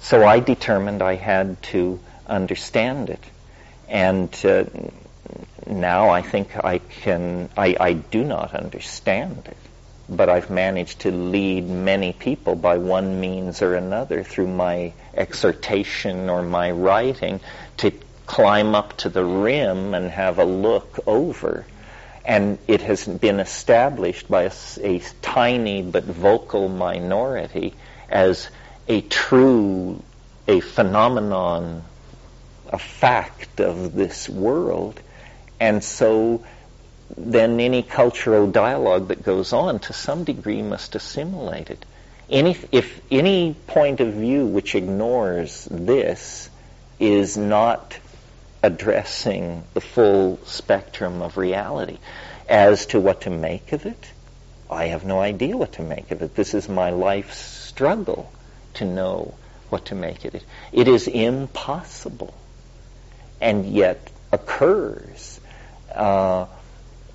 So I determined I had to understand it. And now I think I do not understand it. But I've managed to lead many people by one means or another through my exhortation or my writing to climb up to the rim and have a look over. And it has been established by a tiny but vocal minority as a phenomenon, a fact of this world. And so then any cultural dialogue that goes on to some degree must assimilate it. If any point of view which ignores this is not addressing the full spectrum of reality. As to what to make of it, I have no idea what to make of it. This is my life's struggle to know what to make of it. It is impossible and yet occurs.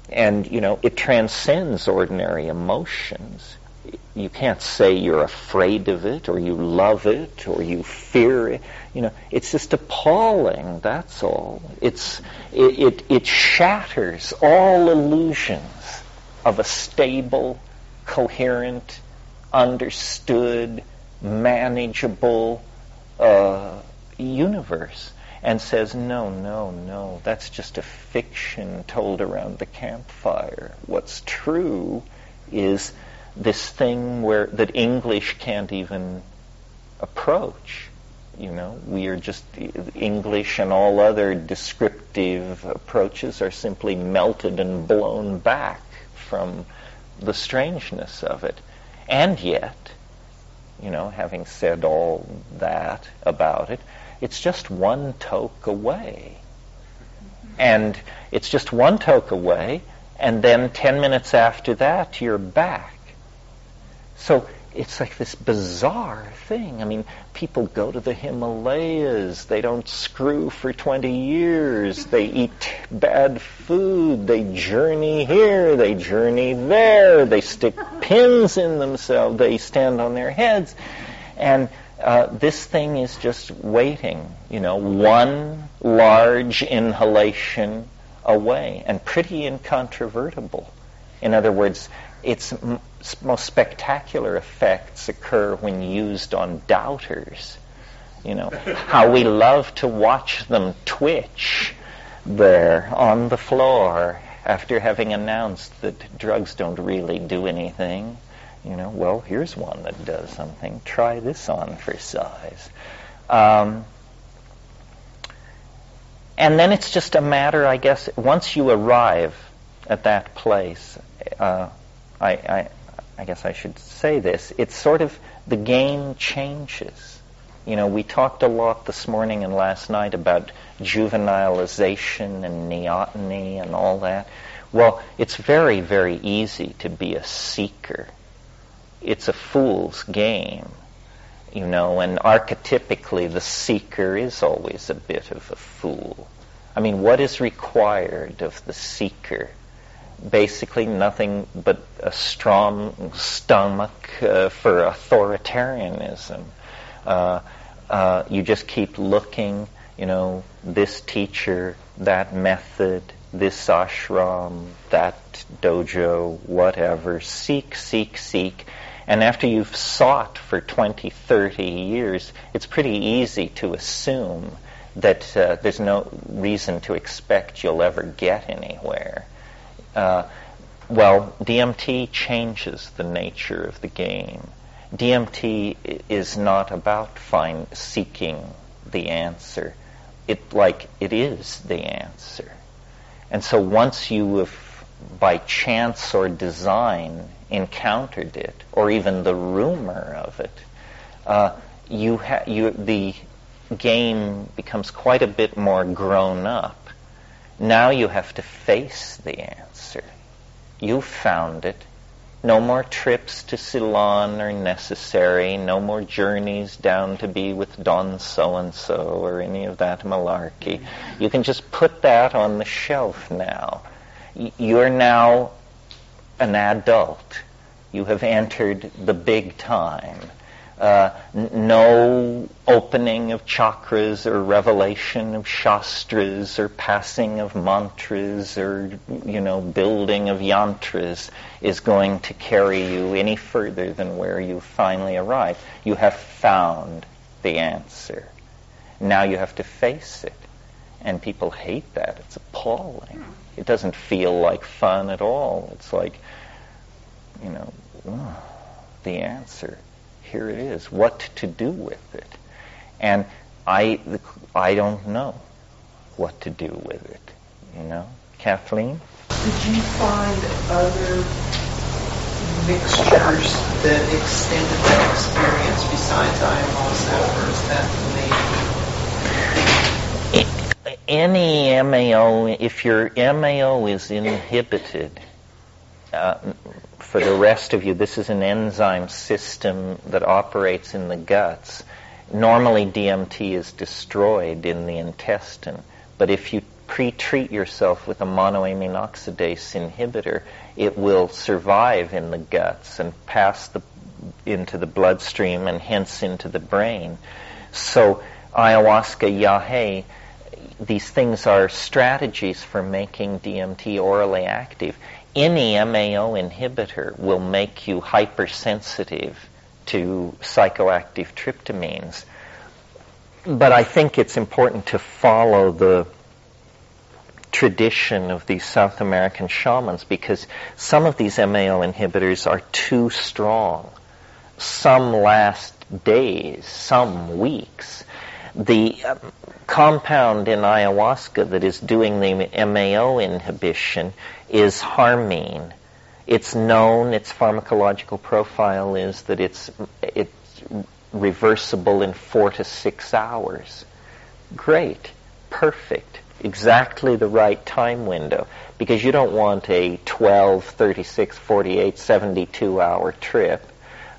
And, you know, it transcends ordinary emotions. You can't say you're afraid of it, or you love it, or you fear it. You know, it's just appalling, that's all. It shatters all illusions of a stable, coherent, understood, manageable universe. And says, no, that's just a fiction told around the campfire. What's true is this thing that English can't even approach. You know, we are just, English and all other descriptive approaches are simply melted and blown back from the strangeness of it. And yet, you know, having said all that about it, it's just one toke away. And it's just one toke away, and then 10 minutes after that, you're back. So it's like this bizarre thing. I mean, people go to the Himalayas. They don't screw for 20 years. They eat bad food. They journey here. They journey there. They stick pins in themselves. They stand on their heads. And this thing is just waiting, you know, one large inhalation away, and pretty incontrovertible. In other words, its most spectacular effects occur when used on doubters. You know, how we love to watch them twitch there on the floor after having announced that drugs don't really do anything. You know, well, here's one that does something. Try this on for size. And then it's just a matter, I guess, once you arrive at that place, I guess I should say this, it's sort of the game changes. You know, we talked a lot this morning and last night about juvenilization and neoteny and all that. Well, it's very, very easy to be a seeker. It's a fool's game, you know, and archetypically the seeker is always a bit of a fool. I mean, what is required of the seeker? Basically nothing but a strong stomach for authoritarianism. You just keep looking, you know, this teacher, that method, this ashram, that dojo, whatever. Seek, seek, seek. And after you've sought for 20, 30 years, it's pretty easy to assume that there's no reason to expect you'll ever get anywhere. Well, DMT changes the nature of the game. DMT is not about seeking the answer. It is the answer. And so once you have, by chance or design, encountered it, or even the rumor of it, the game becomes quite a bit more grown up. Now you have to face the answer. You found it. No more trips to Ceylon are necessary. No more journeys down to be with Don so-and-so or any of that malarkey. You can just put that on the shelf now. You're now an adult. You have entered the big time. No opening of chakras or revelation of shastras or passing of mantras or, building of yantras is going to carry you any further than where you finally arrived. You have found the answer. Now you have to face it. And people hate that. It's appalling. It doesn't feel like fun at all. It's like, the answer. Here it is. What to do with it? And I don't know what to do with it. Kathleen? Did you find other mixtures that extended that experience besides ayahuasca, or is that the main? Any MAO, if your MAO is inhibited, for the rest of you, this is an enzyme system that operates in the guts. Normally DMT is destroyed in the intestine, but if you pre-treat yourself with a monoamine oxidase inhibitor, it will survive in the guts and pass into the bloodstream and hence into the brain. So ayahuasca, yahe, these things are strategies for making DMT orally active. Any MAO inhibitor will make you hypersensitive to psychoactive tryptamines. But I think it's important to follow the tradition of these South American shamans, because some of these MAO inhibitors are too strong. Some last days, some weeks. The compound in ayahuasca that is doing the MAO inhibition is harmine. It's known, its pharmacological profile is that it's reversible in 4 to 6 hours. Great, perfect, exactly the right time window, because you don't want a 12, 36, 48, 72-hour trip,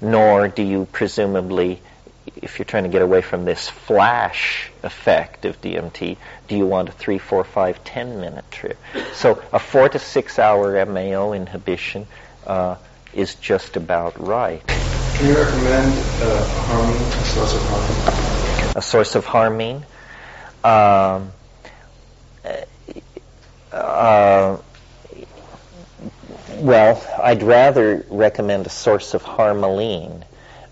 nor do you presumably, if you're trying to get away from this flash effect of DMT, do you want a 3, 4, 5, 10-minute trip? So a 4 to 6 hour MAO inhibition is just about right. Can you recommend harmine, a source of harmine? A source of harmine? Well, I'd rather recommend a source of harmaline.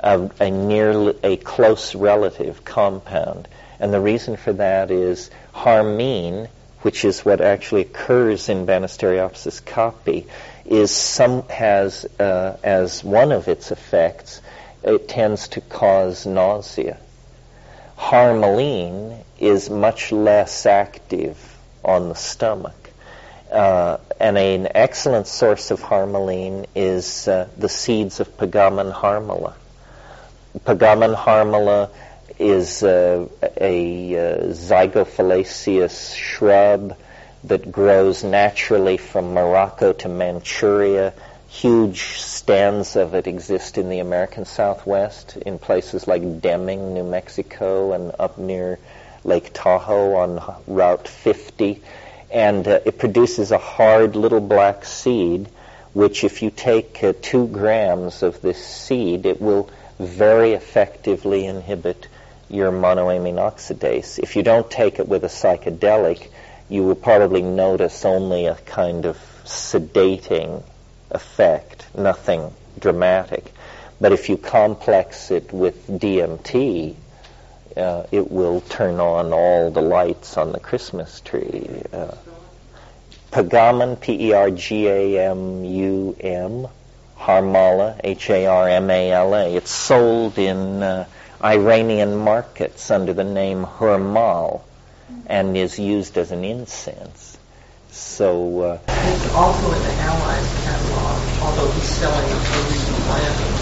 A close relative compound. And the reason for that is harmine, which is what actually occurs in Banisteriopsis caapi, has as one of its effects, it tends to cause nausea. Harmaline is much less active on the stomach. And an excellent source of harmaline is the seeds of Pagaman harmala. Pagaman harmala is a zygophiliaceous shrub that grows naturally from Morocco to Manchuria. Huge stands of it exist in the American Southwest, in places like Deming, New Mexico, and up near Lake Tahoe on Route 50. And it produces a hard little black seed, which if you take 2 grams of this seed, it will very effectively inhibit your monoamine oxidase. If you don't take it with a psychedelic, you will probably notice only a kind of sedating effect, nothing dramatic. But if you complex it with DMT, it will turn on all the lights on the Christmas tree. Pergamun, P-E-R-G-A-M-U-M. Harmala, H-A-R-M-A-L-A. It's sold in Iranian markets under the name Hurmal and is used as an incense. So he's also in the Allied catalog, although he's selling the produce and planting.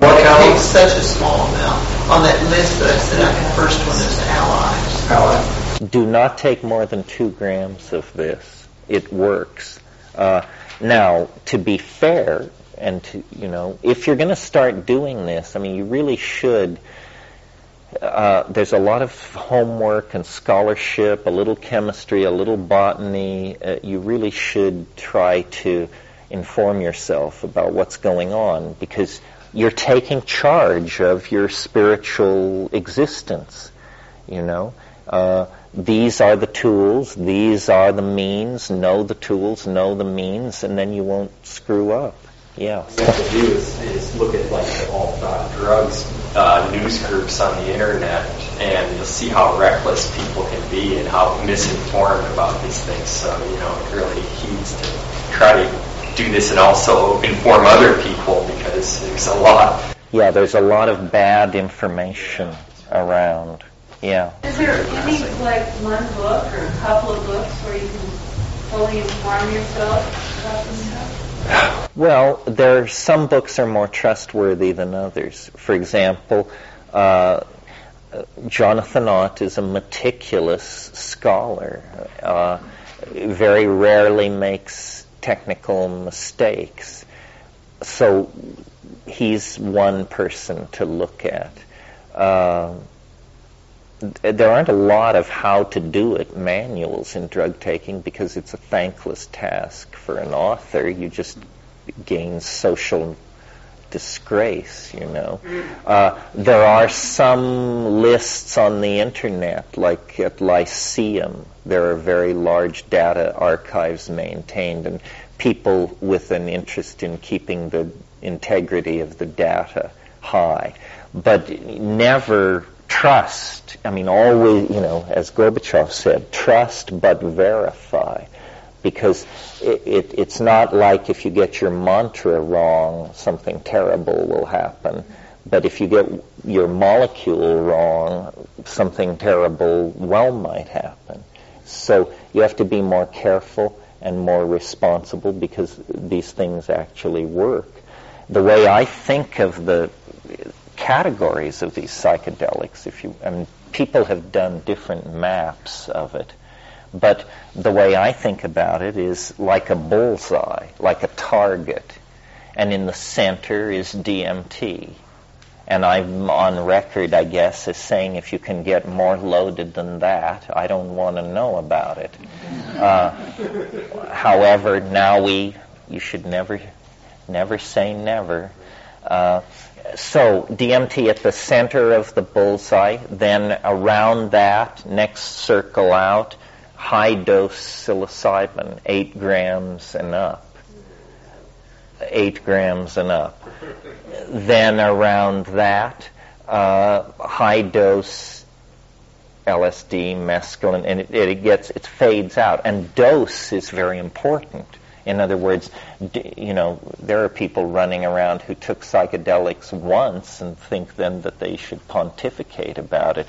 What takes such a small amount. On that list that I said, the first one is Allies. Allied. Do not take more than 2 grams of this. It works. Now, to be fair, and to, you know, if you're going to start doing this, I mean, you really should. There's a lot of homework and scholarship, a little chemistry, a little botany. You really should try to inform yourself about what's going on, because you're taking charge of your spiritual existence, you know. These are the tools, these are the means, know the tools, know the means, and then you won't screw up. Yeah. What you have to do is look at like the all-drugs news groups on the internet, and you'll see how reckless people can be and how misinformed about these things. So, you know, it really heeds to try to do this and also inform other people, because there's a lot. Yeah, there's a lot of bad information around. Yeah. Is there any, like, one book or a couple of books where you can fully inform yourself about this stuff? Well, there are some books are more trustworthy than others. For example, Jonathan Ott is a meticulous scholar. Very rarely makes technical mistakes. So he's one person to look at. There aren't a lot of how-to-do-it manuals in drug-taking, because it's a thankless task for an author. You just gain social disgrace, you know. There are some lists on the internet, like at Lyceum. There are very large data archives maintained, and people with an interest in keeping the integrity of the data high. But never... trust. I mean, always, you know, as Gorbachev said, trust but verify. Because it's not like if you get your mantra wrong, something terrible will happen. But if you get your molecule wrong, something terrible well might happen. So you have to be more careful and more responsible, because these things actually work. The way I think of the categories of these psychedelics, people have done different maps of it, but the way I think about it is like a bullseye, like a target, and in the center is DMT. And I'm on record, I guess, as saying if you can get more loaded than that, I don't want to know about it. However, now you should never say never. So DMT at the center of the bullseye, then around that, next circle out, high-dose psilocybin, 8 grams and up. 8 grams and up. Then around that, high-dose LSD, mescaline, and it fades out. And dose is very important. In other words, you know, there are people running around who took psychedelics once and think then that they should pontificate about it.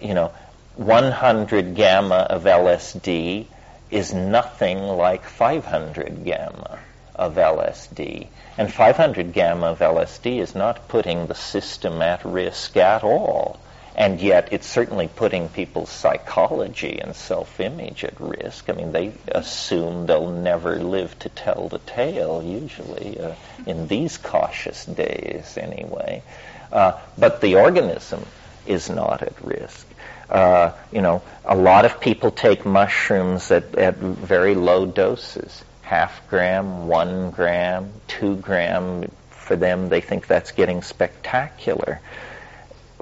You know, 100 gamma of LSD is nothing like 500 gamma of LSD. And 500 gamma of LSD is not putting the system at risk at all. And yet it's certainly putting people's psychology and self-image at risk. I mean, they assume they'll never live to tell the tale, usually, in these cautious days anyway. But the organism is not at risk. You know, a lot of people take mushrooms at very low doses, 0.5 gram, 1 gram, 2 gram. For them, they think that's getting spectacular.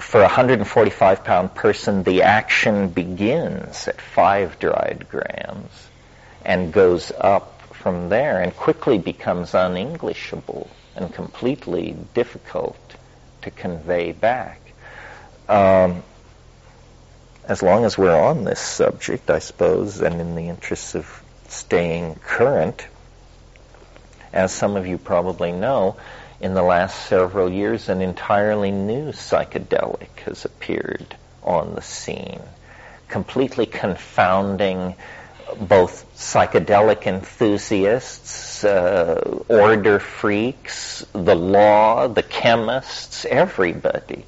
For a 145-pound person, the action begins at 5 dried grams and goes up from there and quickly becomes un-Englishable and completely difficult to convey back. As long as we're on this subject, I suppose, and in the interests of staying current, as some of you probably know, in the last several years, an entirely new psychedelic has appeared on the scene, completely confounding both psychedelic enthusiasts, order freaks, the law, the chemists, everybody.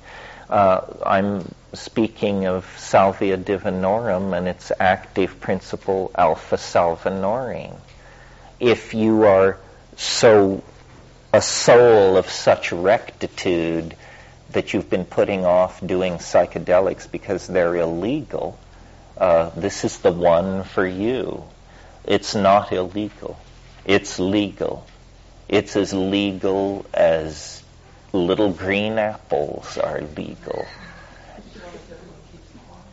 I'm speaking of Salvia divinorum and its active principle alpha-salvinorin. If you are so a soul of such rectitude that you've been putting off doing psychedelics because they're illegal, this is the one for you. It's not illegal. It's legal. It's as legal as little green apples are legal.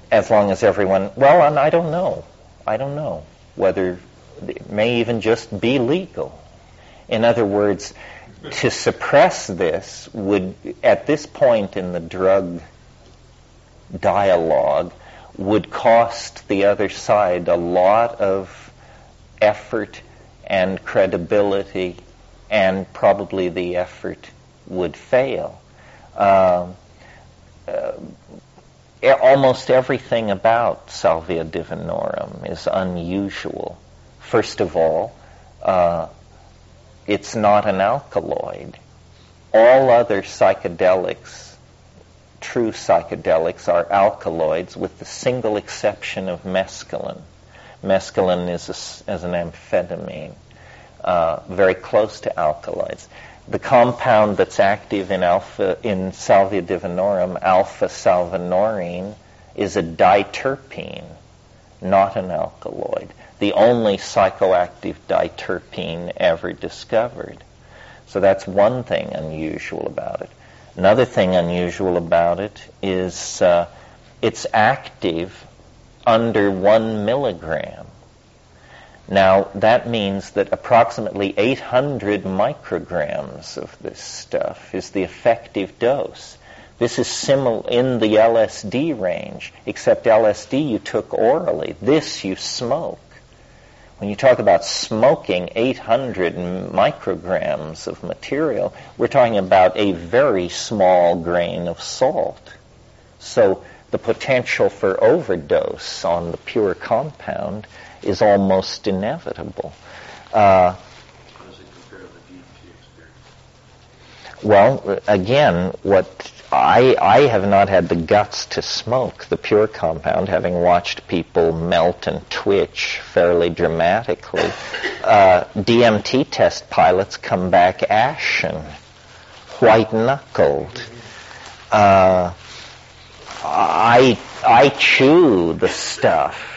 As long as everyone... Well, and I don't know. I don't know whether it may even just be legal. In other words, to suppress this would, at this point in the drug dialogue, would cost the other side a lot of effort and credibility, and probably the effort would fail. Almost everything about Salvia divinorum is unusual. First of all, it's not an alkaloid. All other psychedelics, true psychedelics, are alkaloids with the single exception of mescaline. Mescaline is an amphetamine, very close to alkaloids. The compound that's active in Salvia divinorum, alpha-salvinorin, is a diterpene, not an alkaloid. The only psychoactive diterpene ever discovered. So that's one thing unusual about it. Another thing unusual about it is it's active under 1 milligram. Now, that means that approximately 800 micrograms of this stuff is the effective dose. This is similar in the LSD range, except LSD you took orally. This you smoke. When you talk about smoking 800 micrograms of material, we're talking about a very small grain of salt. So the potential for overdose on the pure compound is almost inevitable. How does it compare to the DMT experience? Well, again, what I have not had the guts to smoke the pure compound, having watched people melt and twitch fairly dramatically. DMT test pilots come back ashen, white-knuckled. I chew the stuff.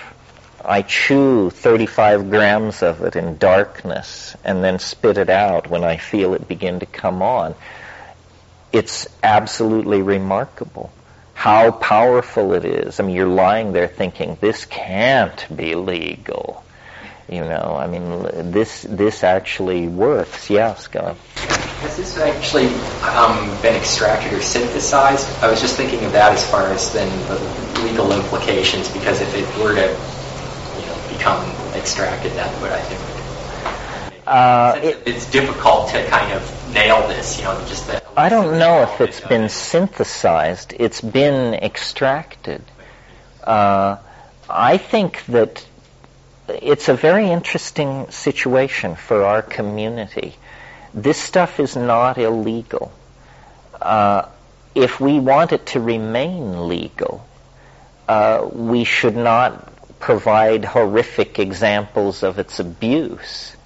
I chew 35 grams of it in darkness and then spit it out when I feel it begin to come on. It's absolutely remarkable how powerful it is. I mean, you're lying there thinking, this can't be legal. You know, I mean, this actually works. Yeah, Scott? Has this actually been extracted or synthesized? I was just thinking of that as far as then the legal implications, because if it were to become extracted, that's what I think. It's difficult to kind of nail this, you know, just that. I don't know if it's been synthesized. It's been extracted. I think that it's a very interesting situation for our community. This stuff is not illegal. If we want it to remain legal, we should not provide horrific examples of its abuse.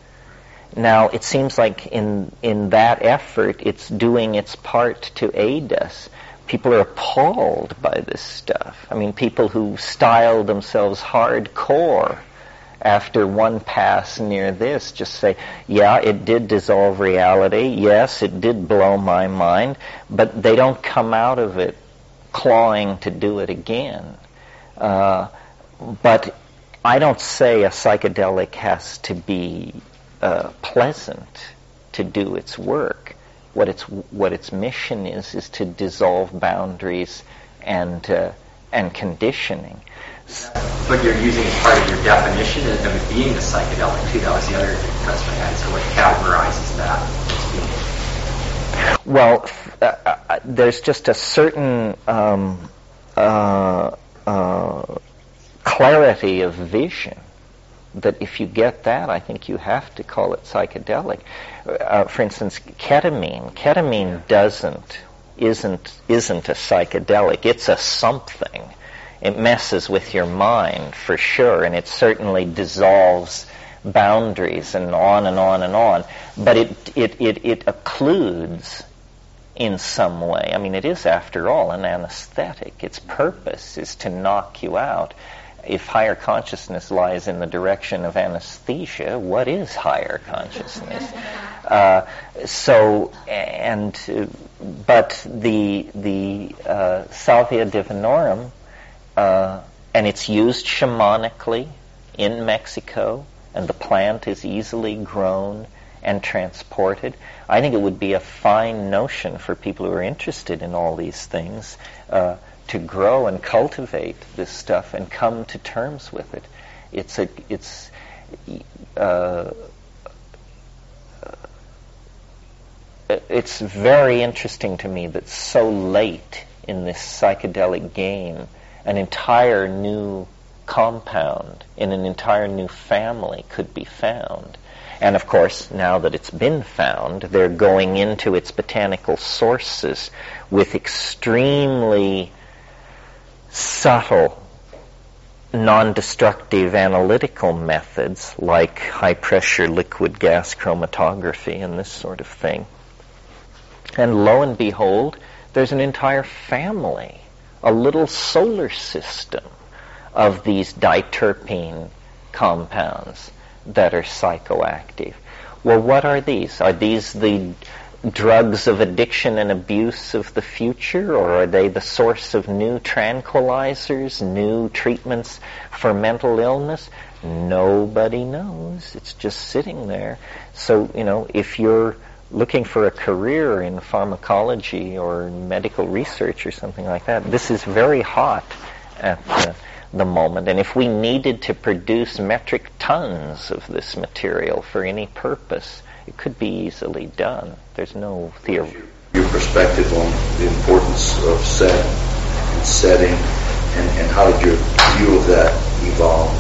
Now, it seems like in that effort, it's doing its part to aid us. People are appalled by this stuff. I mean, people who style themselves hardcore after one pass near this just say, yeah, it did dissolve reality. Yes, it did blow my mind. But they don't come out of it clawing to do it again. But I don't say a psychedelic has to be pleasant to do its work. What its mission is to dissolve boundaries and conditioning. But you're using as part of your definition of it being a psychedelic too. That was the other question I had. So what categorizes that as being? Well, there's just a certain clarity of vision that if you get that, I think you have to call it psychedelic. For instance, ketamine isn't a psychedelic. It's a something. It messes with your mind for sure, and it certainly dissolves boundaries and on and on and on. But it occludes in some way. I mean, it is, after all, an anesthetic. Its purpose is to knock you out. If higher consciousness lies in the direction of anesthesia, what is higher consciousness? But the Salvia divinorum, and it's used shamanically in Mexico, and the plant is easily grown and transported. I think it would be a fine notion for people who are interested in all these things to grow and cultivate this stuff and come to terms with it. It's very interesting to me that so late in this psychedelic game, an entire new compound in an entire new family could be found. And of course, now that it's been found, they're going into its botanical sources with extremely subtle, non-destructive analytical methods like high-pressure liquid gas chromatography and this sort of thing. And lo and behold, there's an entire family, a little solar system of these diterpene compounds that are psychoactive. Well, what are these? Are these the drugs of addiction and abuse of the future, or are they the source of new tranquilizers, new treatments for mental illness? Nobody knows. It's just sitting there. So, if you're looking for a career in pharmacology or medical research or something like that, this is very hot at the moment. And if we needed to produce metric tons of this material for any purpose, it could be easily done. There's no theory. Your perspective on the importance of setting, and how did your view of that evolve?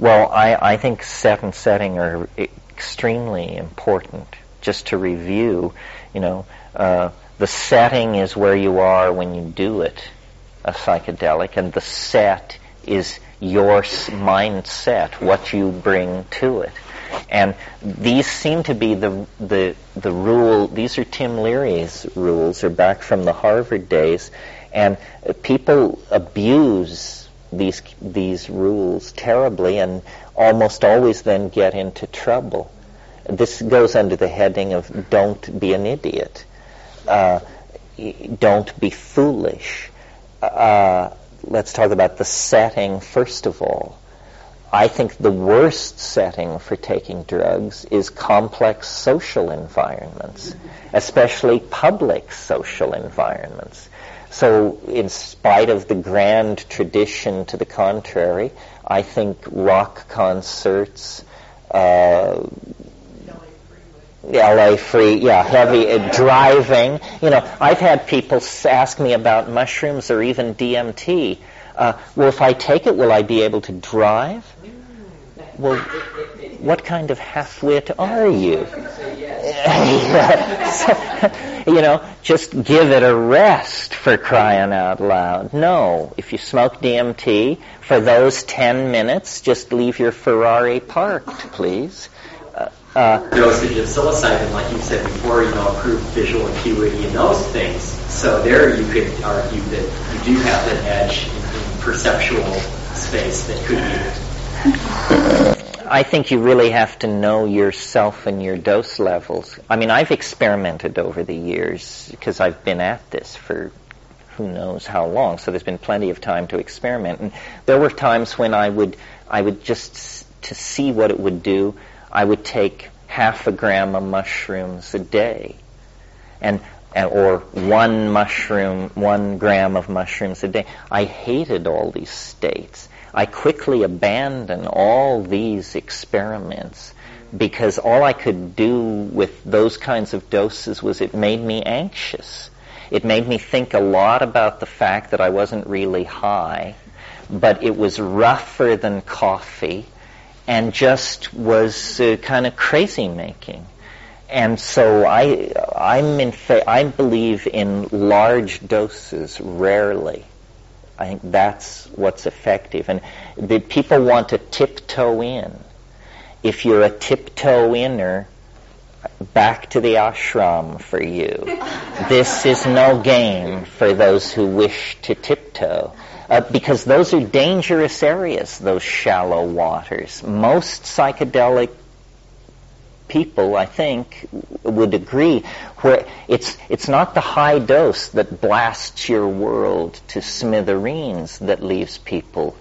Well, I think set and setting are extremely important. Just to review, the setting is where you are when you do it, a psychedelic, and the set is your mindset, what you bring to it. And these seem to be the rule. These are Tim Leary's rules. They're back from the Harvard days, and people abuse these rules terribly, and almost always then get into trouble. This goes under the heading of don't be an idiot, don't be foolish. Let's talk about the setting first of all. I think the worst setting for taking drugs is complex social environments, especially public social environments. So in spite of the grand tradition to the contrary, I think rock concerts, LA free, heavy driving. I've had people ask me about mushrooms or even DMT. Well, if I take it, will I be able to drive? Well, what kind of half-wit are you? Just give it a rest, for crying out loud. No, if you smoke DMT, for those 10 minutes, just leave your Ferrari parked, please. Dosage of psilocybin, like you said before, improved visual acuity and those things. So there you could argue that you do have an edge in perceptual space that could be... I think you really have to know yourself and your dose levels. I mean, I've experimented over the years because I've been at this for who knows how long, so there's been plenty of time to experiment. And there were times when I would just, to see what it would do, I would take 0.5 gram of mushrooms a day, or 1 gram of mushrooms a day. I hated all these states. I quickly abandoned all these experiments because all I could do with those kinds of doses was it made me anxious. It made me think a lot about the fact that I wasn't really high, but it was rougher than coffee, and just was kind of crazy making. And so I believe in large doses rarely. I think that's what's effective. And the people want to tiptoe in. If you're a tiptoe inner, back to the ashram for you. This is no game for those who wish to tiptoe. Because those are dangerous areas, those shallow waters. Most psychedelic people, I think, would agree, where it's not the high dose that blasts your world to smithereens that leaves people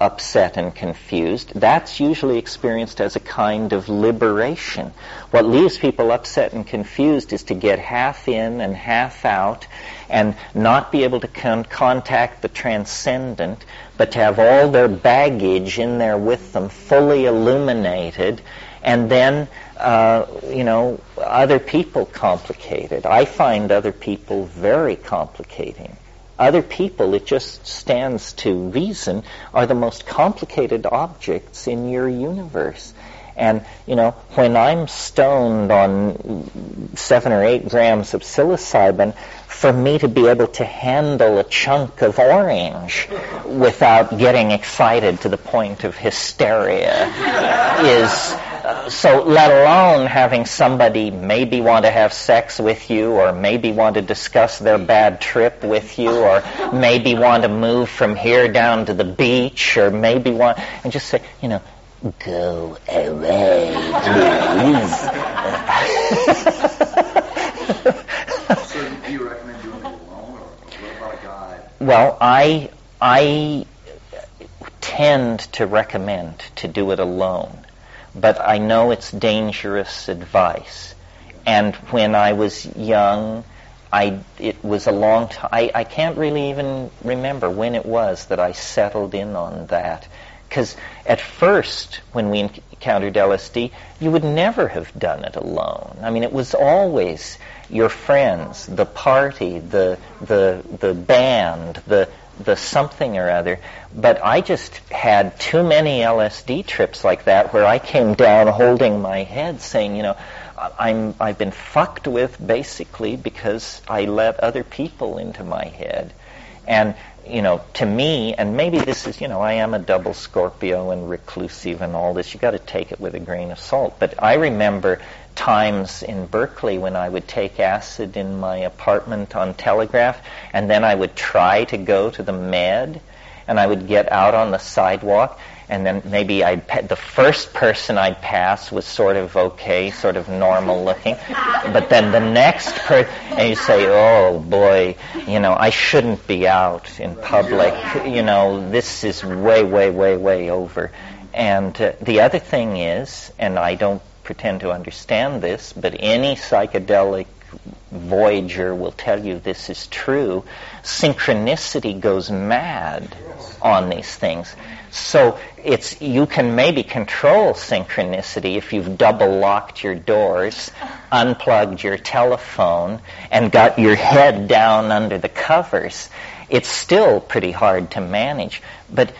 upset and confused. That's usually experienced as a kind of liberation. What leaves people upset and confused is to get half in and half out and not be able to contact the transcendent, but to have all their baggage in there with them, fully illuminated, and then, other people complicated. I find other people very complicating. Other people, it just stands to reason, are the most complicated objects in your universe. And, when I'm stoned on 7 or 8 grams of psilocybin, for me to be able to handle a chunk of orange without getting excited to the point of hysteria is... So let alone having somebody maybe want to have sex with you, or maybe want to discuss their bad trip with you, or maybe want to move from here down to the beach, or maybe want... And just say, go away, please. So do you recommend doing it alone, or what about a guide? Well, I tend to recommend to do it alone. But I know it's dangerous advice. And when I was young, it was a long time. I can't really even remember when it was that I settled in on that. Because at first, when we encountered LSD, you would never have done it alone. I mean, it was always your friends, the party, the band, the something or other. But I just had too many LSD trips like that where I came down holding my head saying, I've been fucked with basically because I let other people into my head. And, to me, and maybe this is, I am a double Scorpio and reclusive and all this. You got to take it with a grain of salt. But I remember times in Berkeley when I would take acid in my apartment on Telegraph, and then I would try to go to the med, and I would get out on the sidewalk, and then maybe the first person I'd pass was sort of okay, sort of normal looking, but then the next person, and you say, oh boy, I shouldn't be out in public, this is way, way, way, way over. And the other thing is, and I don't pretend to understand this, but any psychedelic voyager will tell you this is true. Synchronicity goes mad on these things. So you can maybe control synchronicity if you've double locked your doors, unplugged your telephone, and got your head down under the covers. It's still pretty hard to manage. But,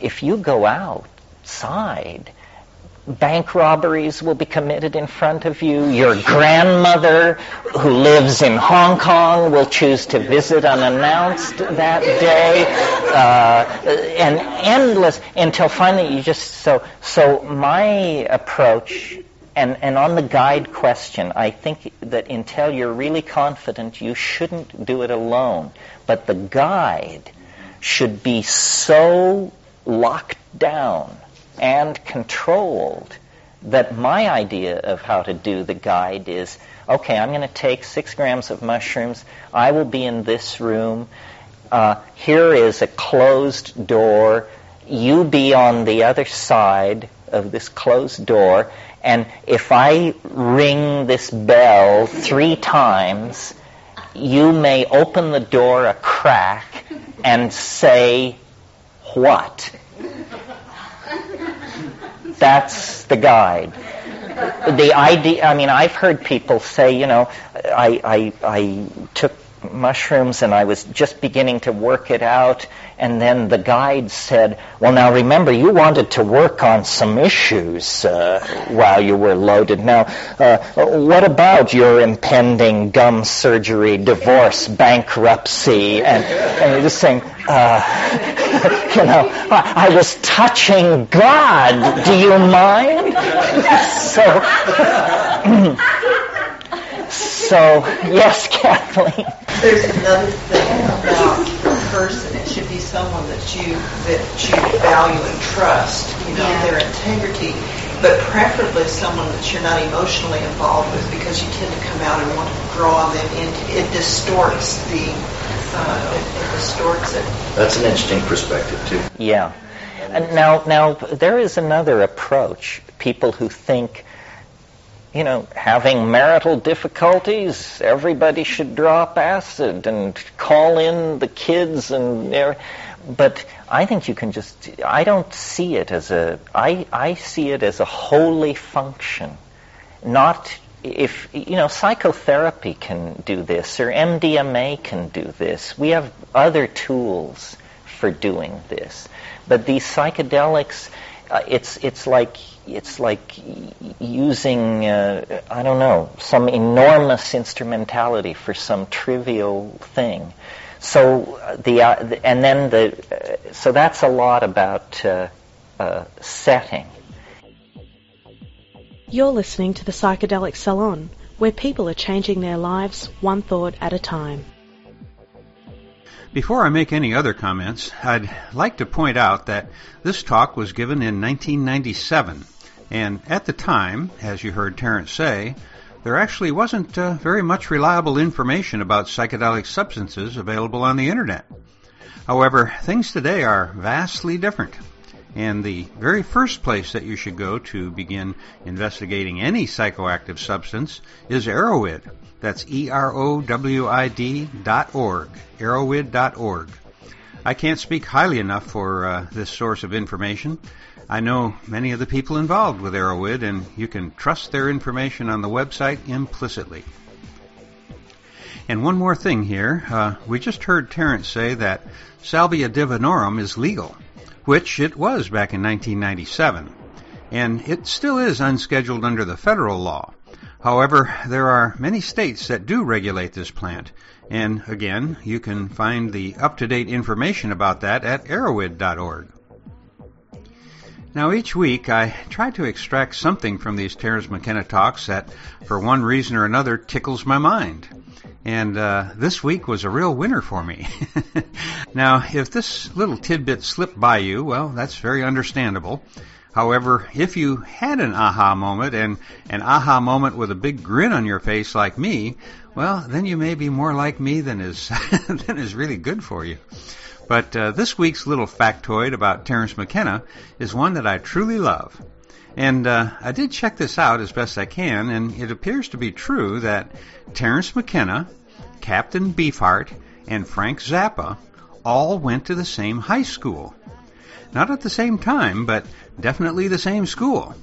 if you go outside, bank robberies will be committed in front of you. Your grandmother, who lives in Hong Kong, will choose to visit unannounced that day, and endless, until finally you just... So my approach, and on the guide question, I think that until you're really confident, you shouldn't do it alone. But the guide should be so locked down and controlled that my idea of how to do the guide is, okay, I'm going to take 6 grams of mushrooms, I will be in this room, here is a closed door, you be on the other side of this closed door, and if I ring this bell 3 times, you may open the door a crack and say, what? That's the guide. The idea, I've heard people say, I took mushrooms, and I was just beginning to work it out, and then the guide said, well, now remember, you wanted to work on some issues while you were loaded. Now, what about your impending gum surgery, divorce, bankruptcy? And you're just saying, you know, I was touching God. Do you mind? So, yes, Kathleen. There's another thing about the person. It should be someone that you value and trust, you know, yeah, their integrity, but preferably someone that you're not emotionally involved with, because you tend to come out and want to grow on them, and it distorts the, it distorts it. That's an interesting perspective, too. Yeah. Now, there is another approach. People who think, you know, having marital difficulties, everybody should drop acid and call in the kids and... But I think you can just... I don't see it as a... I see it as a holy function. Not if... You know, psychotherapy can do this, or MDMA can do this. We have other tools for doing this. But these psychedelics, it's like using, I don't know, some enormous instrumentality for some trivial thing. So so that's a lot about setting. You're listening to the Psychedelic Salon, where people are changing their lives one thought at a time. Before I make any other comments, I'd like to point out that this talk was given in 1997, and at the time, as you heard Terrence say, there actually wasn't very much reliable information about psychedelic substances available on the Internet. However, things today are vastly different, and the very first place that you should go to begin investigating any psychoactive substance is Erowid. That's erowid.org, erowid.org. I can't speak highly enough for this source of information. I know many of the people involved with Erowid, and you can trust their information on the website implicitly. And one more thing here. We just heard Terrence say that Salvia divinorum is legal, which it was back in 1997, and it still is unscheduled under the federal law. However, there are many states that do regulate this plant, and again, you can find the up-to-date information about that at erowid.org. Now, each week I try to extract something from these Terrence McKenna talks that, for one reason or another, tickles my mind. And this week was a real winner for me. Now, if this little tidbit slipped by you, well, that's very understandable. However, if you had an aha moment, and an aha moment with a big grin on your face like me, well, then you may be more like me than is than is really good for you. But this week's little factoid about Terrence McKenna is one that I truly love. And I did check this out as best I can, and it appears to be true that Terrence McKenna, Captain Beefheart, and Frank Zappa all went to the same high school. Not at the same time, but definitely the same school.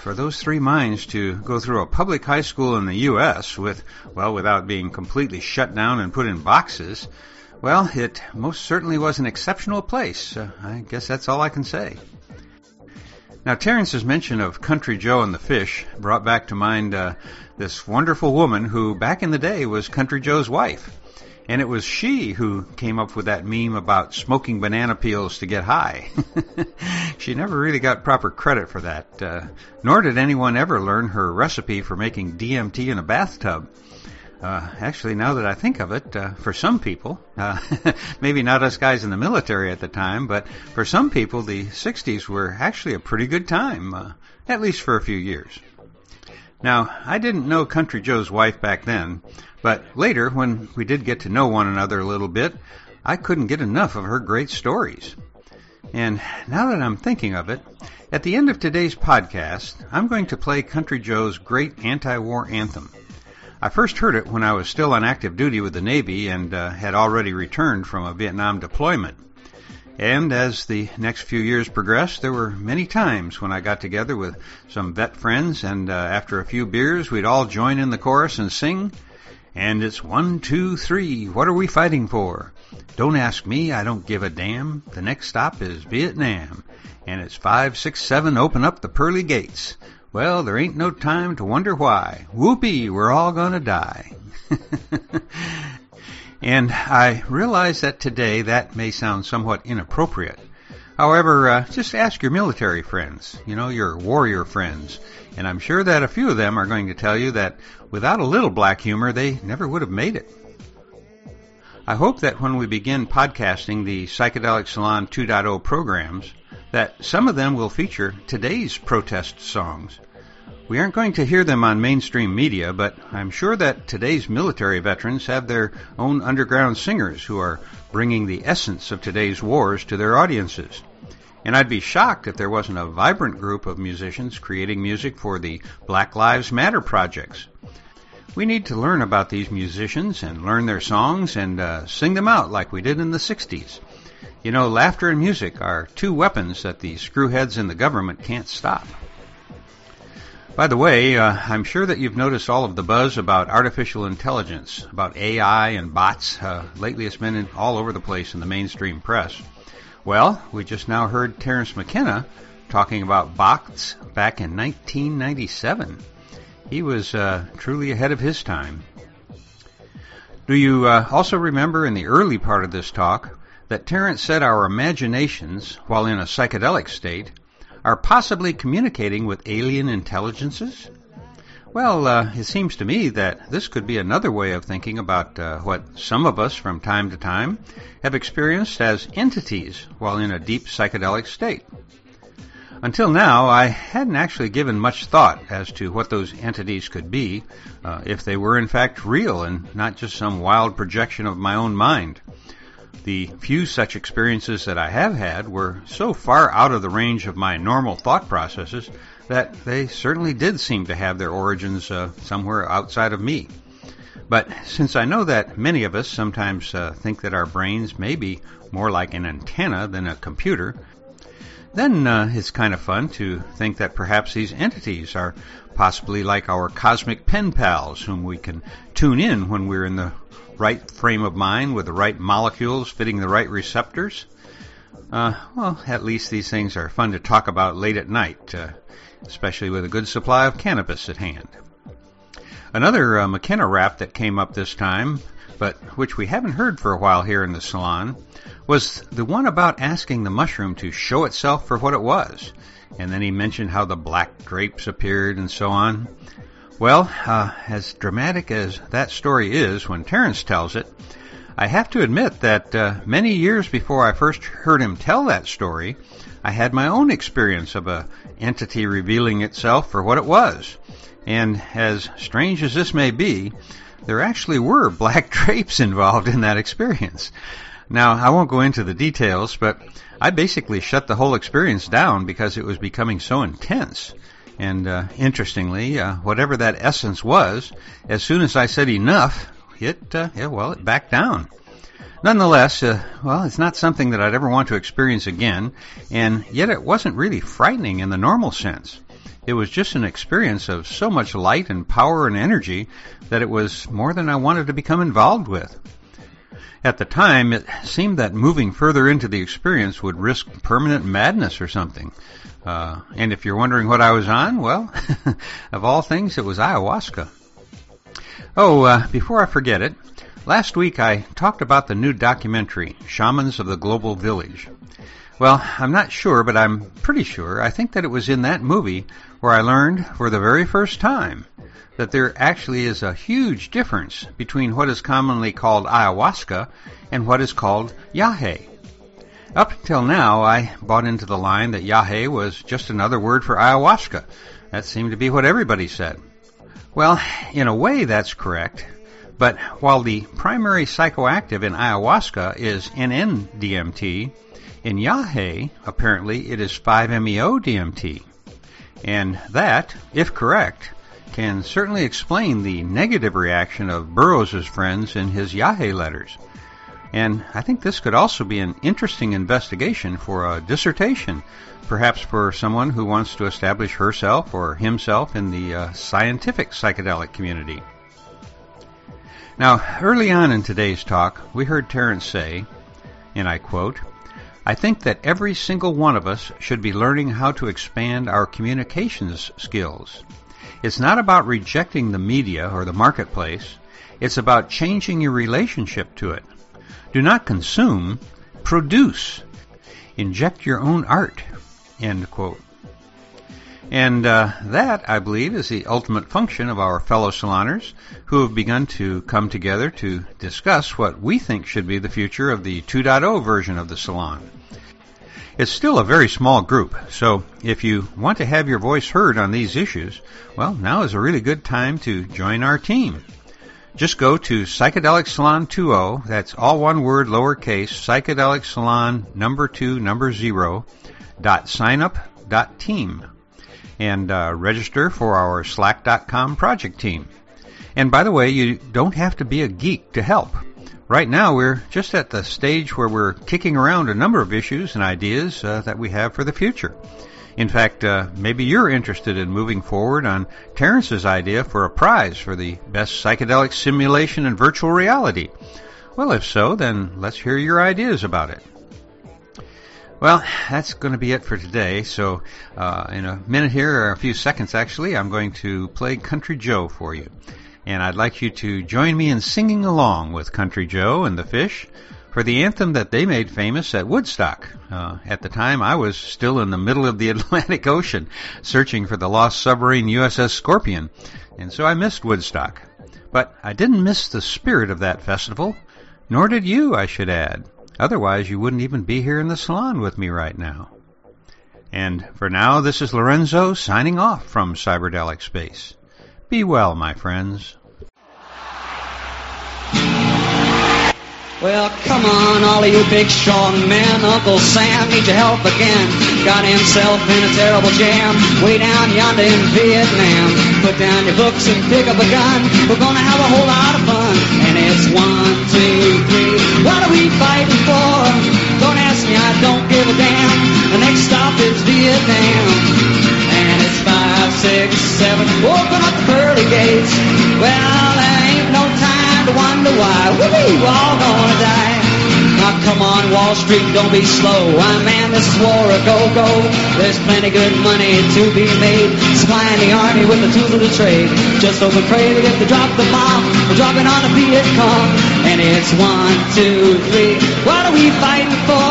For those three minds to go through a public high school in the U.S. without being completely shut down and put in boxes, well, it most certainly was an exceptional place. I guess that's all I can say. Now, Terrence's mention of Country Joe and the Fish brought back to mind this wonderful woman who, back in the day, was Country Joe's wife. And it was she who came up with that meme about smoking banana peels to get high. She never really got proper credit for that, nor did anyone ever learn her recipe for making DMT in a bathtub. Actually, now that I think of it, for some people, maybe not us guys in the military at the time, but for some people, the 60s were actually a pretty good time, at least for a few years. Now, I didn't know Country Joe's wife back then, but later, when we did get to know one another a little bit, I couldn't get enough of her great stories. And now that I'm thinking of it, at the end of today's podcast, I'm going to play Country Joe's great anti-war anthem. I first heard it when I was still on active duty with the Navy and had already returned from a Vietnam deployment. And as the next few years progressed, there were many times when I got together with some vet friends, and after a few beers, we'd all join in the chorus and sing. And it's 1, 2, 3. What are we fighting for? Don't ask me. I don't give a damn. The next stop is Vietnam. And it's 5, 6, 7. Open up the pearly gates. Well, there ain't no time to wonder why. Whoopee, we're all gonna die. And I realize that today that may sound somewhat inappropriate. However, just ask your military friends, your warrior friends, and I'm sure that a few of them are going to tell you that without a little black humor, they never would have made it. I hope that when we begin podcasting the Psychedelic Salon 2.0 programs, that some of them will feature today's protest songs. We aren't going to hear them on mainstream media, but I'm sure that today's military veterans have their own underground singers who are bringing the essence of today's wars to their audiences. And I'd be shocked if there wasn't a vibrant group of musicians creating music for the Black Lives Matter projects. We need to learn about these musicians and learn their songs and sing them out like we did in the 60s. Laughter and music are two weapons that the screwheads in the government can't stop. By the way, I'm sure that you've noticed all of the buzz about artificial intelligence, about AI and bots. Lately it's been all over the place in the mainstream press. Well, we just now heard Terrence McKenna talking about bots back in 1997. He was truly ahead of his time. Do you also remember in the early part of this talk that Terrence said our imaginations, while in a psychedelic state, are possibly communicating with alien intelligences? Well, it seems to me that this could be another way of thinking about what some of us from time to time have experienced as entities while in a deep psychedelic state. Until now, I hadn't actually given much thought as to what those entities could be, if they were in fact real and not just some wild projection of my own mind. The few such experiences that I have had were so far out of the range of my normal thought processes that they certainly did seem to have their origins somewhere outside of me. But since I know that many of us sometimes think that our brains may be more like an antenna than a computer, then it's kind of fun to think that perhaps these entities are possibly like our cosmic pen pals whom we can tune in when we're in the right frame of mind with the right molecules fitting the right receptors. Well, at least these things are fun to talk about late at night, especially with a good supply of cannabis at hand. Another McKenna rap that came up this time, but which we haven't heard for a while here in the salon, was the one about asking the mushroom to show itself for what it was. And then he mentioned how the black grapes appeared and so on. Well, as dramatic as that story is when Terrence tells it, I have to admit that many years before I first heard him tell that story, I had my own experience of a entity revealing itself for what it was. And as strange as this may be, there actually were black drapes involved in that experience. Now, I won't go into the details, but I basically shut the whole experience down because it was becoming so intense. And interestingly, whatever that essence was, as soon as I said enough, it backed down. Nonetheless, it's not something that I'd ever want to experience again, and yet it wasn't really frightening in the normal sense. It was just an experience of so much light and power and energy that it was more than I wanted to become involved with. At the time, it seemed that moving further into the experience would risk permanent madness or something. And if you're wondering what I was on, well, of all things, it was ayahuasca. Oh, before I forget it, last week I talked about the new documentary, Shamans of the Global Village. Well, I'm not sure, but I'm pretty sure. I think that it was in that movie where I learned for the very first time that there actually is a huge difference between what is commonly called ayahuasca and what is called Yahe. Up until now, I bought into the line that Yahe was just another word for ayahuasca. That seemed to be what everybody said. Well, in a way, that's correct. But while the primary psychoactive in ayahuasca is NN-DMT, in Yahe, apparently, it is 5-MeO-DMT. And that, if correct, can certainly explain the negative reaction of Burroughs' friends in his Yahe letters. And I think this could also be an interesting investigation for a dissertation, perhaps for someone who wants to establish herself or himself in the scientific psychedelic community. Now, early on in today's talk, we heard Terrence say, and I quote, "I think that every single one of us should be learning how to expand our communications skills. It's not about rejecting the media or the marketplace. It's about changing your relationship to it. Do not consume, produce. Inject your own art." End quote. And that, I believe, is the ultimate function of our fellow saloners who have begun to come together to discuss what we think should be the future of the 2.0 version of the salon. It's still a very small group, so if you want to have your voice heard on these issues, well, now is a really good time to join our team. Just go to Psychedelic Salon 2.0, that's all one word, lowercase, Psychedelic Salon number 2, number 0, .signup.team. And register for our Slack.com project team. And by the way, you don't have to be a geek to help. Right now, we're just at the stage where we're kicking around a number of issues and ideas that we have for the future. In fact, maybe you're interested in moving forward on Terrence's idea for a prize for the best psychedelic simulation in virtual reality. Well, if so, then let's hear your ideas about it. Well, that's going to be it for today, so in a minute here, or a few seconds actually, I'm going to play Country Joe for you. And I'd like you to join me in singing along with Country Joe and the Fish for the anthem that they made famous at Woodstock. At the time, I was still in the middle of the Atlantic Ocean, searching for the lost submarine USS Scorpion, and so I missed Woodstock. But I didn't miss the spirit of that festival, nor did you, I should add. Otherwise, you wouldn't even be here in the salon with me right now. And for now, this is Lorenzo signing off from Cyberdelic Space. Be well, my friends. Well, come on, all of you Big Sean men. Uncle Sam needs your help again. Got himself in a terrible jam way down yonder in Vietnam. Put down your books and pick up a gun. We're gonna have a whole lot of fun. And it's 1, 2, 3. What are we fighting for? Don't ask me, I don't give a damn. The next stop is Vietnam. And it's 5, 6, 7. Open up the pearly gates. Well, there ain't no time to wonder why. We're all gonna die. Now come on, Wall Street, don't be slow. Why, man, this is war a go-go. There's plenty good money to be made, supplying the army with the tools of the trade. Just open trade if they drop the bomb, we're dropping on the Viet Cong. And it's 1, 2, 3. What are we fighting for?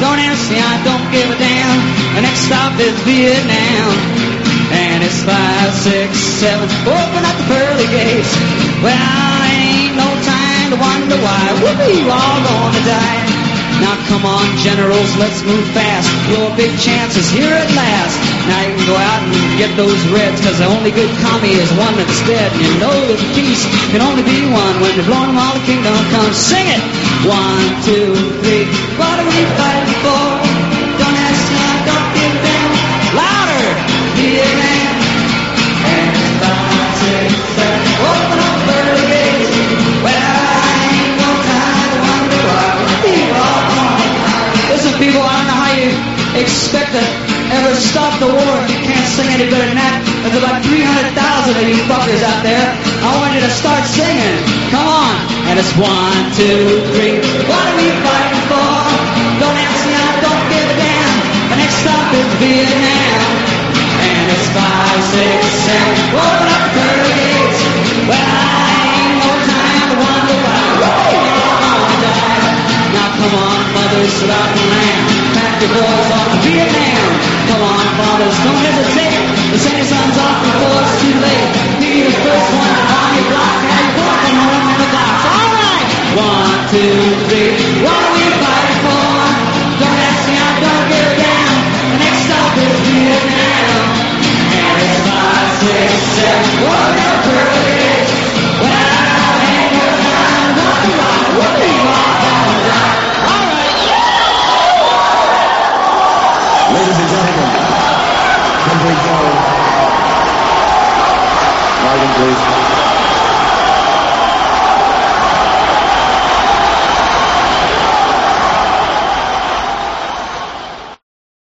Don't ask me, I don't give a damn. The next stop is Vietnam. And it's 5, 6, 7. Open up the pearly gates. Well, ain't no time to wonder why. We'll be all gonna die. Now come on, generals, let's move fast. Your big chance is here at last. Now you can go out and get those reds, 'cause the only good commie is one that's dead. And you know that peace can only be won when they've blown them all the kingdom comes. Sing it! 1, 2, 3. What are we fighting for? Don't ask me, I don't give them. Louder! Vietnam. And 5, 6, 7. Open up the gates. Well, I ain't no time to wonder why we all gone. Listen, people, I don't know how you expect to ever stop the war if you can't sing any better than that. There's about 300,000 of you fuckers out there. I want you to start singing. Come on. And it's 1, 2, 3. What are we fighting for? Don't ask me, I don't give a damn. The next stop is Vietnam. And it's 5, 6, 7. Open up the pearly gates. Well, I ain't no time to wonder why. We're all gonna die. Now come on, mothers, throughout the land. Pack your boys off to Vietnam. Come on, fathers, don't hesitate. The same son's off before it's too late. Be the first one to bomb your block. Have your boy come home from the dock. All right. 1, 2, 3. What are we fighting for? Don't ask me, I don't give a damn. The next stop is Vietnam. 5, 6, 7, what a privilege. Well, I ain't no time to wonder why. We'll be all gonna die. All right. Ladies and gentlemen, Country Joe. Martin, please.